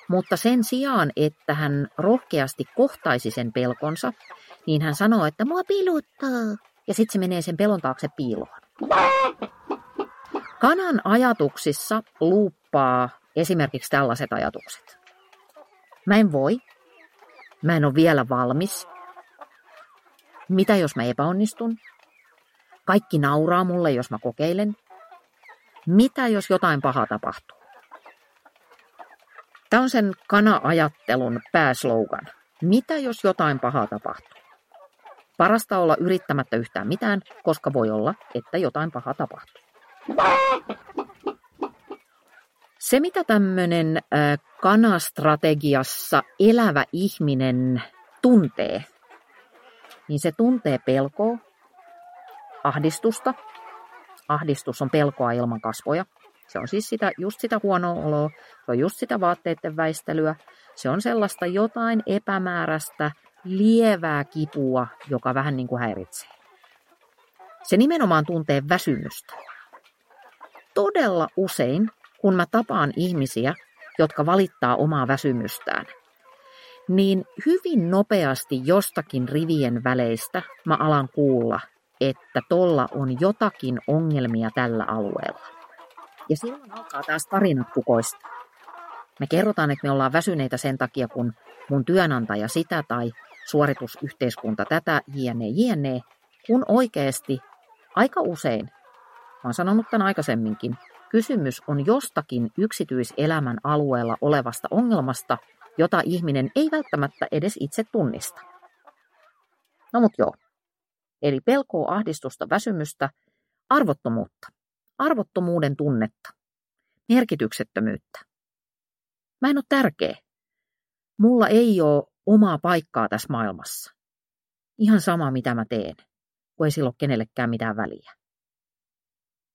mutta sen sijaan, että hän rohkeasti kohtaisi sen pelkonsa, niin hän sanoo, että mua piluttaa. Ja sitten se menee sen pelon taakse piiloon. Kanan ajatuksissa luuppaa esimerkiksi tällaiset ajatukset. Mä en voi. Mä en ole vielä valmis. Mitä jos mä epäonnistun? Kaikki nauraa mulle, jos mä kokeilen. Mitä, jos jotain pahaa tapahtuu? Tämä on sen kana-ajattelun pääslogan. Mitä, jos jotain pahaa tapahtuu? Parasta olla yrittämättä yhtään mitään, koska voi olla, että jotain pahaa tapahtuu. Se, mitä tämmöinen kanastrategiassa elävä ihminen tuntee, niin se tuntee pelkoa. Ahdistusta. Ahdistus on pelkoa ilman kasvoja. Se on siis sitä, just sitä huonoa oloa, se on just sitä vaatteiden väistelyä. Se on sellaista jotain epämääräistä, lievää kipua, joka vähän niin kuin häiritsee. Se nimenomaan tuntee väsymystä. Todella usein, kun mä tapaan ihmisiä, jotka valittaa omaa väsymystään, niin hyvin nopeasti jostakin rivien väleistä mä alan kuulla, että tuolla on jotakin ongelmia tällä alueella. Ja silloin alkaa taas tarinat kukoistaa. Me kerrotaan, että me ollaan väsyneitä sen takia, kun mun työnantaja sitä tai suoritusyhteiskunta tätä, jne, jne. Kun oikeasti, aika usein, olen sanonut tämän aikaisemminkin, kysymys on jostakin yksityiselämän alueella olevasta ongelmasta, jota ihminen ei välttämättä edes itse tunnista. No mut joo. Eli pelkoa, ahdistusta, väsymystä, arvottomuutta, arvottomuuden tunnetta, merkityksettömyyttä. Mä en ole tärkeä. Mulla ei ole omaa paikkaa tässä maailmassa. Ihan sama, mitä mä teen, kun ei sillä ole kenellekään mitään väliä.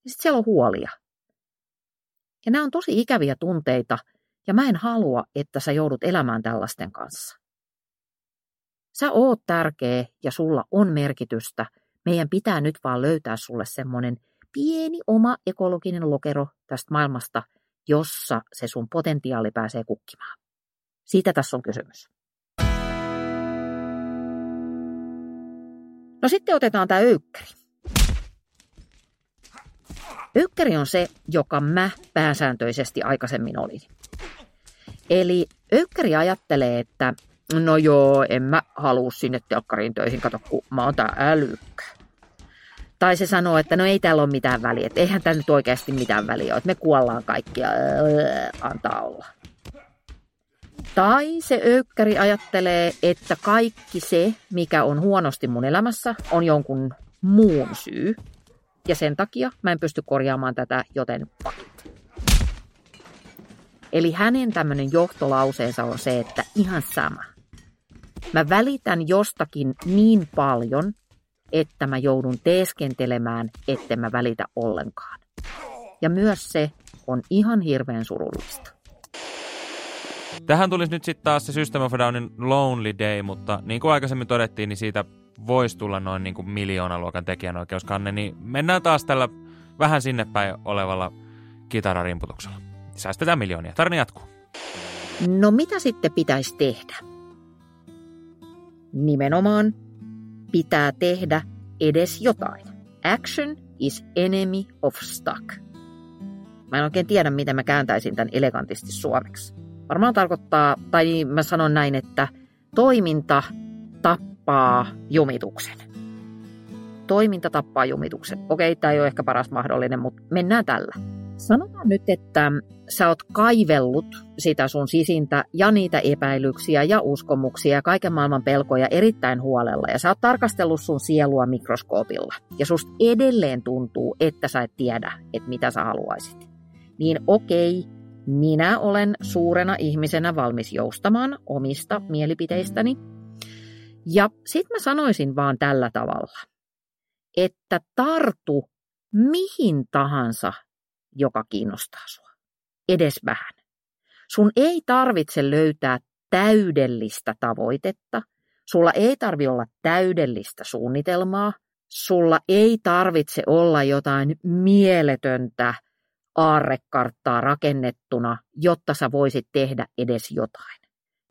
Ja sitten siellä on huolia. Ja nämä on tosi ikäviä tunteita, ja mä en halua, että sä joudut elämään tällaisten kanssa. Sä oot tärkeä ja sulla on merkitystä. Meidän pitää nyt vaan löytää sulle semmoinen pieni oma ekologinen lokero tästä maailmasta, jossa se sun potentiaali pääsee kukkimaan. Siitä tässä on kysymys. No sitten otetaan tämä öykkäri. Öykkäri on se, joka mä pääsääntöisesti aikaisemmin olin. Eli öykkäri ajattelee, että no joo, en mä halua sinne telkkariin töihin, kato kun mä oon tää älykkä. Tai se sanoo, että no ei täällä ole mitään väliä, että eihän tää nyt oikeasti mitään väliä ole, että me kuollaan kaikkia, antaa olla. Tai se öykkäri ajattelee, että kaikki se, mikä on huonosti mun elämässä, on jonkun muun syy. Ja sen takia mä en pysty korjaamaan tätä, joten pakit. Eli hänen tämmöinen johtolauseensa on se, että ihan sama. Mä välitän jostakin niin paljon, että mä joudun teeskentelemään, etten mä välitä ollenkaan. Ja myös se on ihan hirveän surullista. Tähän tulisi nyt sitten taas se System of Downin Lonely Day, mutta niin kuin aikaisemmin todettiin, niin siitä voisi tulla noin niin kuin miljoonaluokan tekijänoikeuskanne, niin mennään taas tällä vähän sinne päin olevalla kitararimputuksella. Säästetään miljoonia. Tarina jatkuu. No mitä sitten pitäisi tehdä? Nimenomaan pitää tehdä edes jotain. Action is enemy of stuck. Mä en oikein tiedä, mitä mä kääntäisin tämän elegantisti suomeksi. Varmaan tarkoittaa, tai mä sanon näin, että toiminta tappaa jumituksen. Toiminta tappaa jumituksen. Okei, tämä ei ole ehkä paras mahdollinen, mutta mennään tällä. Sanotaan nyt, että sä oot kaivellut sitä sun sisintä ja niitä epäilyksiä ja uskomuksia ja kaiken maailman pelkoja erittäin huolella. Ja sä oot tarkastellut sun sielua mikroskoopilla. Ja susta edelleen tuntuu, että sä et tiedä, että mitä sä haluaisit. Niin okei. Minä olen suurena ihmisenä valmis joustamaan omista mielipiteistäni. Ja sit mä sanoisin vaan tällä tavalla, että tartu mihin tahansa, joka kiinnostaa sua. Edes vähän. Sun ei tarvitse löytää täydellistä tavoitetta. Sulla ei tarvi olla täydellistä suunnitelmaa. Sulla ei tarvitse olla jotain mieletöntä aarrekarttaa rakennettuna, jotta sä voisit tehdä edes jotain.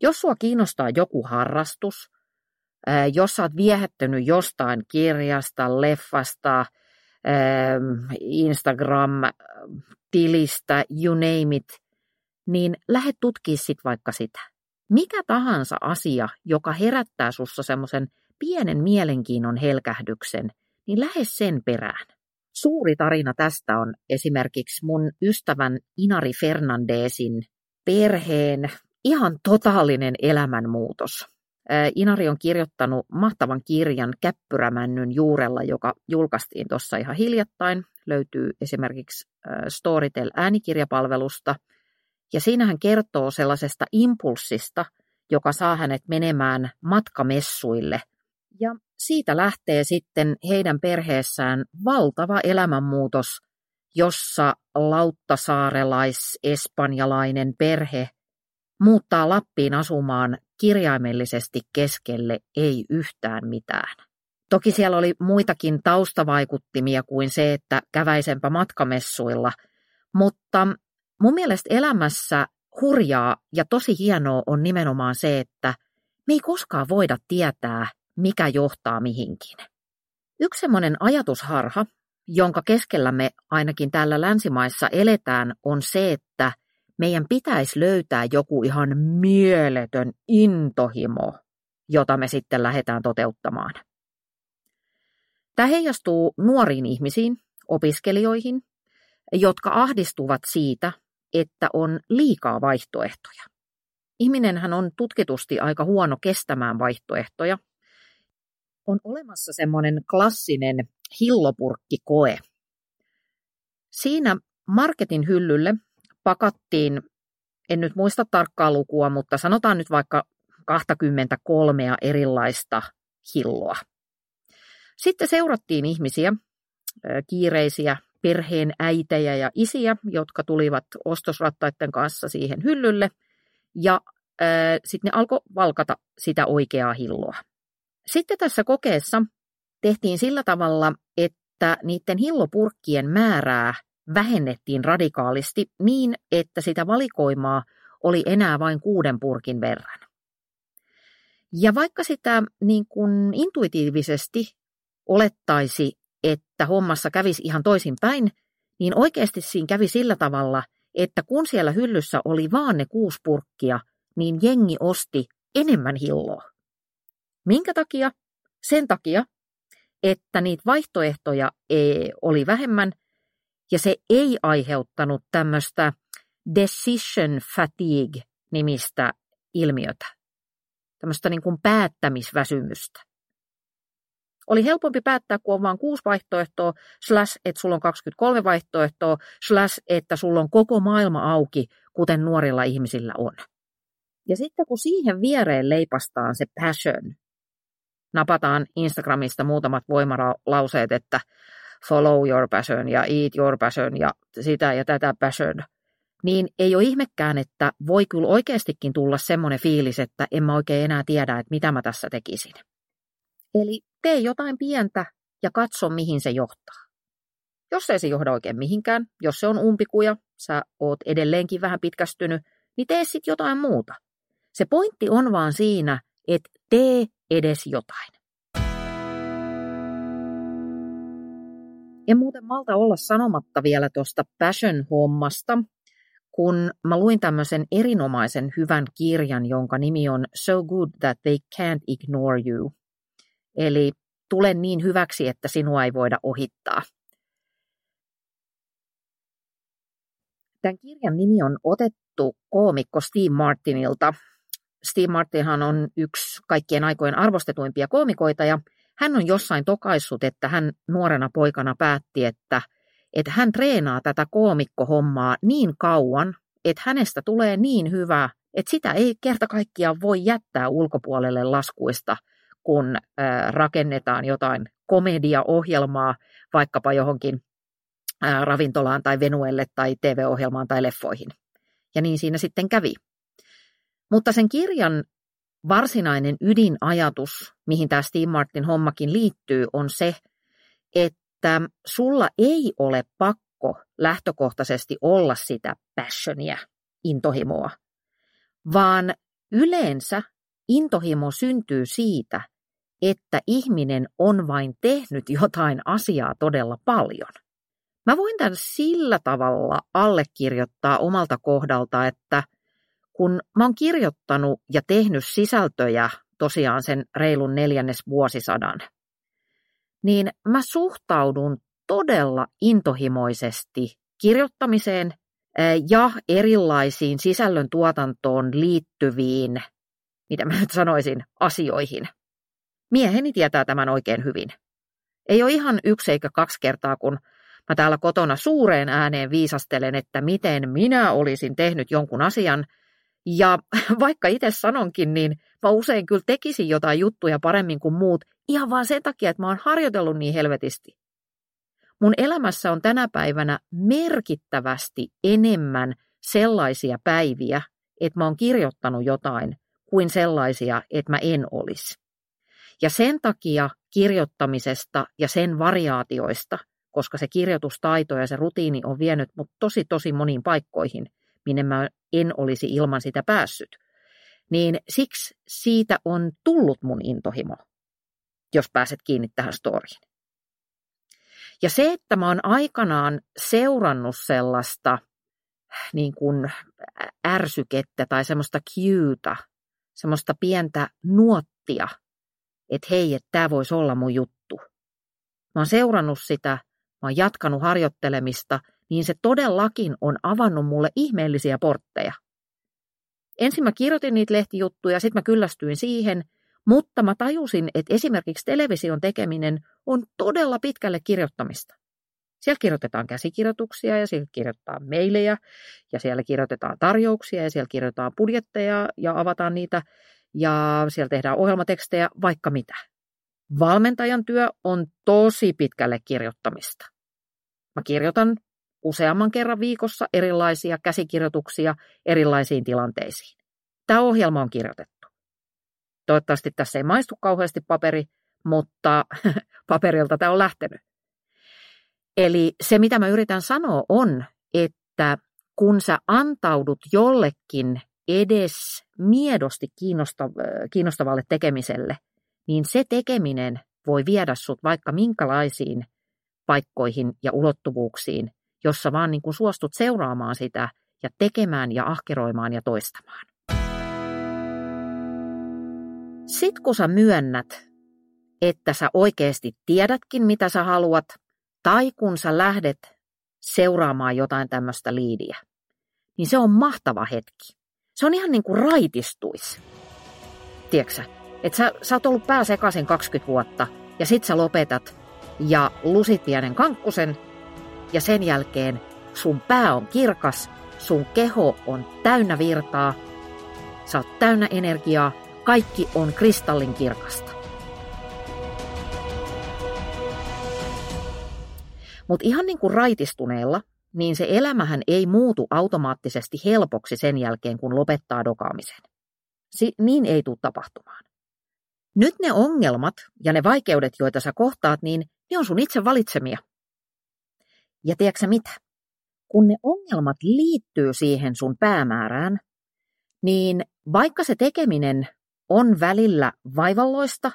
Jos sua kiinnostaa joku harrastus, ää, jos sä oot viehättynyt jostain kirjasta, leffasta, ää, Instagram-tilistä, you name it, niin lähde tutkimaan sit vaikka sitä. Mikä tahansa asia, joka herättää sussa semmoisen pienen mielenkiinnon helkähdyksen, niin lähde sen perään. Suuri tarina tästä on esimerkiksi mun ystävän Inari Fernandesin perheen ihan totaalinen elämänmuutos. Inari on kirjoittanut mahtavan kirjan Käppyrämännyn juurella, joka julkaistiin tuossa ihan hiljattain. Löytyy esimerkiksi Storytel äänikirjapalvelusta. Ja siinä hän kertoo sellaisesta impulssista, joka saa hänet menemään matkamessuille. Ja siitä lähtee sitten heidän perheessään valtava elämänmuutos, jossa lauttasaarelais-espanjalainen perhe muuttaa Lappiin asumaan kirjaimellisesti keskelle ei yhtään mitään. Toki siellä oli muitakin taustavaikuttimia kuin se, että käväisenpä matkamessuilla, mutta mun mielestä elämässä hurjaa ja tosi hienoa on nimenomaan se, että me ei koskaan voida tietää, mikä johtaa mihinkin. Yksi semmoinen ajatusharha, jonka keskellä me ainakin täällä länsimaissa eletään, on se, että meidän pitäisi löytää joku ihan mieletön intohimo, jota me sitten lähdetään toteuttamaan. Tämä heijastuu nuoriin ihmisiin, opiskelijoihin, jotka ahdistuvat siitä, että on liikaa vaihtoehtoja. Ihminenhän on tutkitusti aika huono kestämään vaihtoehtoja. On olemassa semmoinen klassinen hillopurkkikoe. Siinä marketin hyllylle pakattiin, en nyt muista tarkkaa lukua, mutta sanotaan nyt vaikka kaksikymmentäkolme erilaista hilloa. Sitten seurattiin ihmisiä, kiireisiä perheen äitejä ja isiä, jotka tulivat ostosrattaiden kanssa siihen hyllylle, ja äh, sitten ne alkoi valkata sitä oikeaa hilloa. Sitten tässä kokeessa tehtiin sillä tavalla, että niiden hillopurkkien määrää vähennettiin radikaalisti niin, että sitä valikoimaa oli enää vain kuuden purkin verran. Ja vaikka sitä niin kuin intuitiivisesti olettaisi, että hommassa kävisi ihan toisinpäin, niin oikeasti siinä kävi sillä tavalla, että kun siellä hyllyssä oli vaan ne kuusi purkkia, niin jengi osti enemmän hilloa. Minkä takia? Sen takia, että niitä vaihtoehtoja oli vähemmän, ja se ei aiheuttanut tämmöistä decision fatigue-nimistä ilmiötä, tämmöistä niin kuin päättämisväsymystä. Oli helpompi päättää, kun on vain kuusi vaihtoehtoa, slash, että sulla on kaksikymmentäkolme vaihtoehtoa, slash, että sulla on koko maailma auki, kuten nuorilla ihmisillä on. Ja sitten kun siihen viereen leipastaan se passion, napataan Instagramista muutamat voimalauseet, että follow your passion ja eat your passion ja sitä ja tätä passion, niin ei ole ihmekään, että voi kyllä oikeastikin tulla semmoinen fiilis, että en mä oikein enää tiedä, että mitä mä tässä tekisin. Eli tee jotain pientä ja katso, mihin se johtaa. Jos ei se johda oikein mihinkään, jos se on umpikuja, sä oot edelleenkin vähän pitkästynyt, niin tee sitten jotain muuta. Se pointti on vaan siinä, että tee edes jotain. En muuten malta olla sanomatta vielä tuosta passion-hommasta, kun mä luin tämmöisen erinomaisen hyvän kirjan, jonka nimi on So Good That They Can't Ignore You. Eli tule niin hyväksi, että sinua ei voida ohittaa. Tämän kirjan nimi on otettu koomikko Steve Martinilta. Steve Martinhan on yksi kaikkien aikojen arvostetuimpia koomikoita, ja hän on jossain tokaissut, että hän nuorena poikana päätti, että, että hän treenaa tätä koomikkohommaa niin kauan, että hänestä tulee niin hyvä, että sitä ei kerta kaikkiaan voi jättää ulkopuolelle laskuista, kun rakennetaan jotain komediaohjelmaa vaikkapa johonkin ravintolaan tai venuelle tai T V-ohjelmaan tai leffoihin. Ja niin siinä sitten kävi. Mutta sen kirjan varsinainen ydinajatus, mihin tämä Steve Martin hommakin liittyy, on se, että sulla ei ole pakko lähtökohtaisesti olla sitä passionia, intohimoa, vaan yleensä intohimo syntyy siitä, että ihminen on vain tehnyt jotain asiaa todella paljon. Mä voin tämän sillä tavalla allekirjoittaa omalta kohdalta, että kun mä oon kirjoittanut ja tehnyt sisältöjä tosiaan sen reilun neljännes vuosisadan, niin mä suhtaudun todella intohimoisesti kirjoittamiseen ja erilaisiin sisällön tuotantoon liittyviin, mitä mä nyt sanoisin, asioihin. Mieheni tietää tämän oikein hyvin. Ei ole ihan yksi eikä kaksi kertaa, kun mä täällä kotona suureen ääneen viisastelen, että miten minä olisin tehnyt jonkun asian. Ja vaikka itse sanonkin, niin mä usein kyllä tekisin jotain juttuja paremmin kuin muut, ihan vaan sen takia, että mä oon harjoitellut niin helvetisti. Mun elämässä on tänä päivänä merkittävästi enemmän sellaisia päiviä, että mä oon kirjoittanut jotain, kuin sellaisia, että mä en olisi. Ja sen takia kirjoittamisesta ja sen variaatioista, koska se kirjoitustaito ja se rutiini on vienyt mut tosi tosi moniin paikkoihin, minne mä en olisi ilman sitä päässyt, niin siksi siitä on tullut mun intohimo, jos pääset kiinni tähän storiin. Ja se, että mä oon aikanaan seurannut sellaista niin kuin ärsykettä tai semmoista cuetä, semmoista pientä nuottia, että hei, että tämä voisi olla mun juttu. Mä oon seurannut sitä, mä oon jatkanut harjoittelemista, niin se todellakin on avannut mulle ihmeellisiä portteja. Ensin mä kirjoitin niitä lehtijuttuja, sitten mä kyllästyin siihen, mutta mä tajusin, että esimerkiksi television tekeminen on todella pitkälle kirjoittamista. Siellä kirjoitetaan käsikirjoituksia ja siellä kirjoitetaan meilejä ja siellä kirjoitetaan tarjouksia ja siellä kirjoitetaan budjetteja ja avataan niitä ja siellä tehdään ohjelmatekstejä, vaikka mitä. Valmentajan työ on tosi pitkälle kirjoittamista. Mä kirjoitan useamman kerran viikossa erilaisia käsikirjoituksia erilaisiin tilanteisiin. Tämä ohjelma on kirjoitettu. Toivottavasti tässä ei maistu kauheasti paperi, mutta paperilta tämä on lähtenyt. Eli se, mitä mä yritän sanoa, on, että kun sä antaudut jollekin edes miedosti kiinnostavalle tekemiselle, niin se tekeminen voi viedä sut vaikka minkälaisiin paikkoihin ja ulottuvuuksiin, jossa vaan niin kuin suostut seuraamaan sitä ja tekemään ja ahkeroimaan ja toistamaan. Sitten kun sä myönnät, että sä oikeasti tiedätkin, mitä sä haluat, tai kun sä lähdet seuraamaan jotain tämmöistä liidiä, niin se on mahtava hetki. Se on ihan niin kuin raitistuisi. Tiedätkö sä? Että sä, sä oot ollut pääsekaisin kaksikymmentä vuotta, ja sit sä lopetat, ja lusit pienen kankkusen, ja sen jälkeen sun pää on kirkas, sun keho on täynnä virtaa, sä oot täynnä energiaa, kaikki on kristallin kirkasta. Mutta ihan niin kuin raitistuneella, niin se elämähän ei muutu automaattisesti helpoksi sen jälkeen, kun lopettaa dokaamisen. Si- niin ei tule tapahtumaan. Nyt ne ongelmat ja ne vaikeudet, joita sä kohtaat, niin ne on sun itse valitsemia. Ja tiedätkö sä mitä? Kun ne ongelmat liittyy siihen sun päämäärään, niin vaikka se tekeminen on välillä vaivalloista,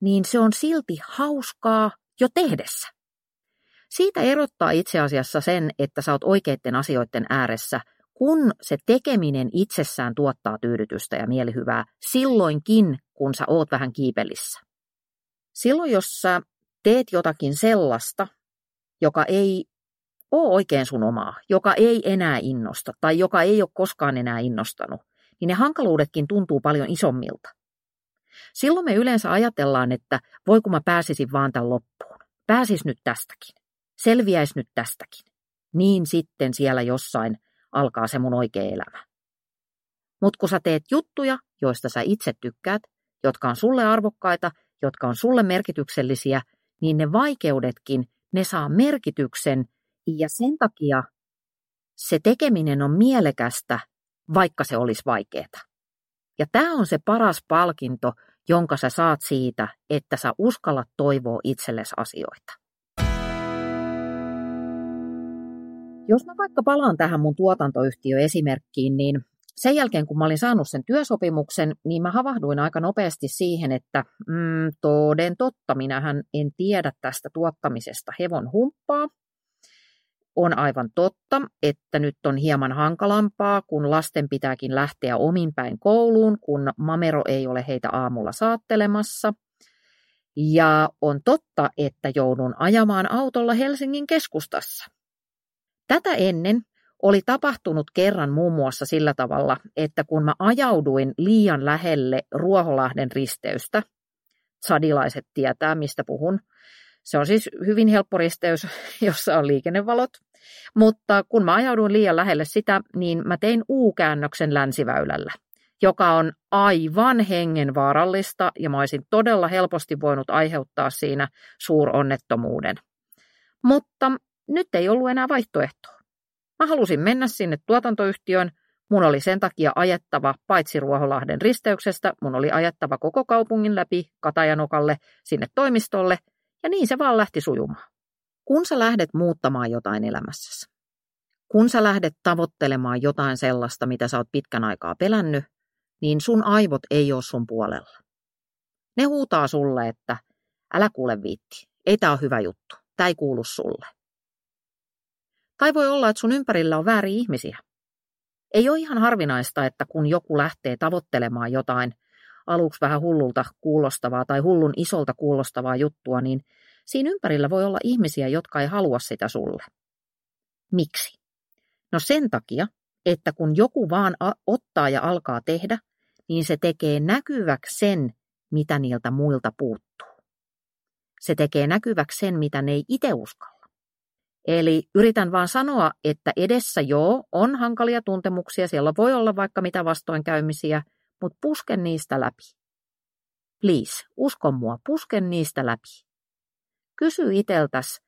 niin se on silti hauskaa jo tehdessä. Siitä erottaa itse asiassa sen, että sä oot oikeiden asioiden ääressä, kun se tekeminen itsessään tuottaa tyydytystä ja mielihyvää silloinkin, kun sä oot vähän kiipelissä. Silloin, jos sä teet jotakin sellaista, joka ei ole oikein sun omaa, joka ei enää innosta tai joka ei ole koskaan enää innostanut, niin ne hankaluudetkin tuntuu paljon isommilta. Silloin me yleensä ajatellaan, että voi kun mä pääsisin vaan tämän loppuun, pääsis nyt tästäkin. Selviäis nyt tästäkin, niin sitten siellä jossain alkaa se mun oikea elämä. Mut kun sä teet juttuja, joista sä itse tykkäät, jotka on sulle arvokkaita, jotka on sulle merkityksellisiä, niin ne vaikeudetkin, ne saa merkityksen ja sen takia se tekeminen on mielekästä, vaikka se olisi vaikeeta. Ja tää on se paras palkinto, jonka sä saat siitä, että sä uskallat toivoa itsellesi asioita. Jos mä vaikka palaan tähän mun tuotantoyhtiöesimerkkiin, niin sen jälkeen kun mä olin saanut sen työsopimuksen, niin mä havahduin aika nopeasti siihen, että mm, toden totta, minähän en tiedä tästä tuottamisesta hevon humppaa. On aivan totta, että nyt on hieman hankalampaa, kun lasten pitääkin lähteä omin päin kouluun, kun mamero ei ole heitä aamulla saattelemassa. Ja on totta, että joudun ajamaan autolla Helsingin keskustassa. Tätä ennen oli tapahtunut kerran muun muassa sillä tavalla, että kun mä ajauduin liian lähelle Ruoholahden risteystä, tsadilaiset tietää mistä puhun, se on siis hyvin helppo risteys, jossa on liikennevalot, mutta kun mä ajauduin liian lähelle sitä, niin mä tein U-käännöksen länsiväylällä, joka on aivan hengenvaarallista ja mä olisin todella helposti voinut aiheuttaa siinä suuronnettomuuden. Mutta nyt ei ollut enää vaihtoehtoa. Mä halusin mennä sinne tuotantoyhtiöön. Mun oli sen takia ajettava paitsi Ruoholahden risteyksestä, mun oli ajettava koko kaupungin läpi Katajanokalle sinne toimistolle, ja niin se vaan lähti sujumaan. Kun sä lähdet muuttamaan jotain elämässäsi, kun sä lähdet tavoittelemaan jotain sellaista, mitä sä oot pitkän aikaa pelännyt, niin sun aivot ei ole sun puolella. Ne huutaa sulle, että älä kuule viitti, ei tää ole hyvä juttu, tää ei kuulu sulle. Tai voi olla, että sun ympärillä on vääriä ihmisiä. Ei ole ihan harvinaista, että kun joku lähtee tavoittelemaan jotain aluksi vähän hullulta kuulostavaa tai hullun isolta kuulostavaa juttua, niin Siinä ympärillä voi olla ihmisiä, jotka ei halua sitä sulle. Miksi? No sen takia, että kun joku vaan a- ottaa ja alkaa tehdä, niin se tekee näkyväksi sen, mitä niiltä muilta puuttuu. Se tekee näkyväksi sen, mitä ne ei itse uskalla. Eli yritän vaan sanoa, että edessä joo, on hankalia tuntemuksia, siellä voi olla vaikka mitä vastoinkäymisiä, mutta puske niistä läpi. Please, usko mua, puske niistä läpi. Kysy iteltäs,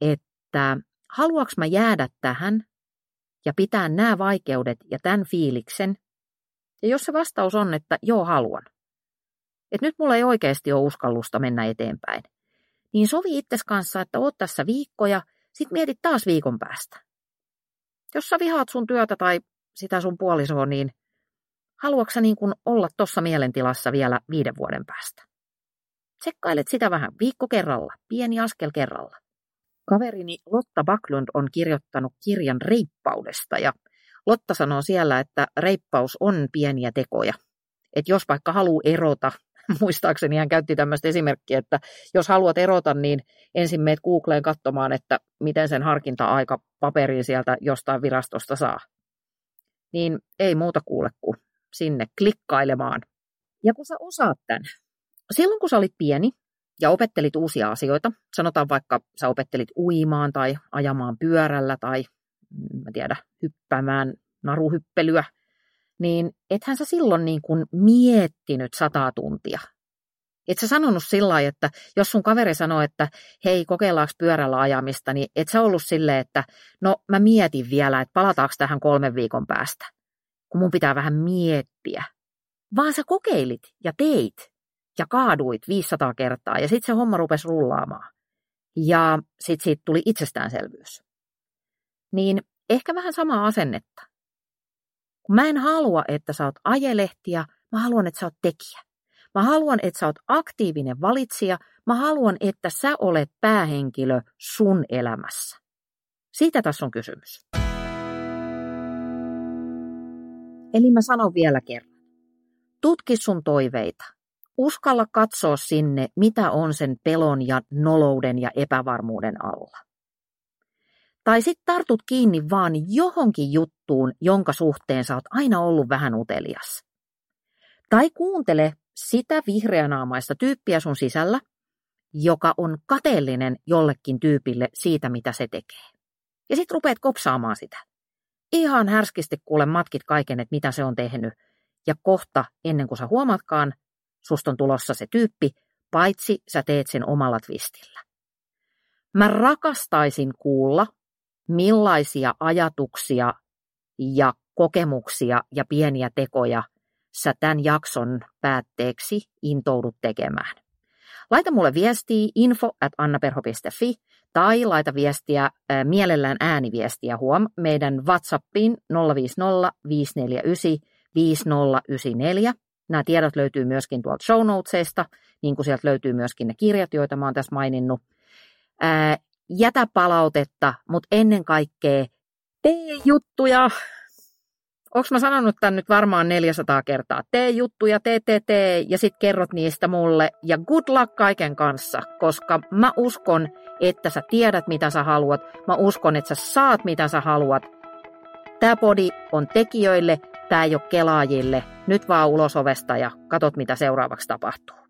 että haluaks mä jäädä tähän ja pitää nämä vaikeudet ja tämän fiiliksen? Ja jos se vastaus on, että joo haluan, että nyt mulla ei oikeasti ole uskallusta mennä eteenpäin, niin sovi itses kanssa, että oot tässä viikkoja, sit mietit taas viikon päästä. Jos sä vihaat sun työtä tai sitä sun puolisoa, niin haluatko sä niin kun olla tuossa mielentilassa vielä viiden vuoden päästä? Tsekkailet sitä vähän viikko kerralla, pieni askel kerralla. Kaverini Lotta Backlund on kirjoittanut kirjan reippaudesta ja Lotta sanoo siellä, että reippaus on pieniä tekoja. Että jos vaikka haluaa erota, muistaakseni hän käytti tämmöistä esimerkkiä, että jos haluat erota, niin ensin meet Googleen katsomaan, että miten sen harkinta-aika paperiin sieltä jostain virastosta saa. Niin ei muuta kuule kuin sinne klikkailemaan. Ja kun sä osaat tämän. Silloin kun sä olit pieni ja opettelit uusia asioita, sanotaan vaikka sä opettelit uimaan tai ajamaan pyörällä tai mä tiedä, hyppäämään naruhyppelyä, niin ethän sä silloin niin kuin miettinyt sataa tuntia. Et sä sanonut sillä lailla, että jos sun kaveri sanoo, että hei kokeillaanko pyörällä ajamista, niin et sä ollut silleen, että no mä mietin vielä, että palataanko tähän kolmen viikon päästä, kun mun pitää vähän miettiä. Vaan sä kokeilit ja teit ja kaaduit viisisataa kertaa ja sit se homma rupesi rullaamaan. Ja sit siitä tuli itsestäänselvyys. Niin ehkä vähän samaa asennetta. Mä en halua, että sä oot ajelehtiä, mä haluan, että sä oot tekijä. Mä haluan, että sä oot aktiivinen valitsija, mä haluan, että sä olet päähenkilö sun elämässä. Siitä tässä on kysymys. Eli mä sanon vielä kerran. Tutki sun toiveita. Uskalla katsoa sinne, mitä on sen pelon ja nolouden ja epävarmuuden alla. Tai sit tartut kiinni vaan johonkin juttuun, jonka suhteen sä oot aina ollut vähän utelias. Tai kuuntele sitä vihreänaamaista tyyppiä sun sisällä, joka on kateellinen jollekin tyypille siitä, mitä se tekee. Ja sit rupeat kopsaamaan sitä. Ihan härskisti kuule matkit kaiken, että mitä se on tehnyt. Ja kohta, ennen kuin sä huomaatkaan, susta on tulossa se tyyppi, paitsi sä teet sen omalla twistillä. Mä rakastaisin kuulla, millaisia ajatuksia ja kokemuksia ja pieniä tekoja sä tämän jakson päätteeksi intoudut tekemään. Laita mulle viestiä info at annaperho piste fi tai laita viestiä ää, mielellään ääniviestiä huom meidän WhatsAppiin nolla viisi nolla viisi neljä yhdeksän viisi nolla yhdeksän neljä. Nämä tiedot löytyy myöskin tuolta show notesista, niin kuin sieltä löytyy myöskin ne kirjat, joita mä oon tässä maininnut. Ää, Jätä palautetta, mutta ennen kaikkea tee juttuja. Onko mä sanonut tämän nyt varmaan neljäsataa kertaa? Tee juttuja, tee, tee, tee ja sit kerrot niistä mulle. Ja good luck kaiken kanssa, koska mä uskon, että sä tiedät mitä sä haluat. Mä uskon, että sä saat mitä sä haluat. Tää podi on tekijöille, tää ei ole kelaajille. Nyt vaan ulos ovesta ja katot mitä seuraavaksi tapahtuu.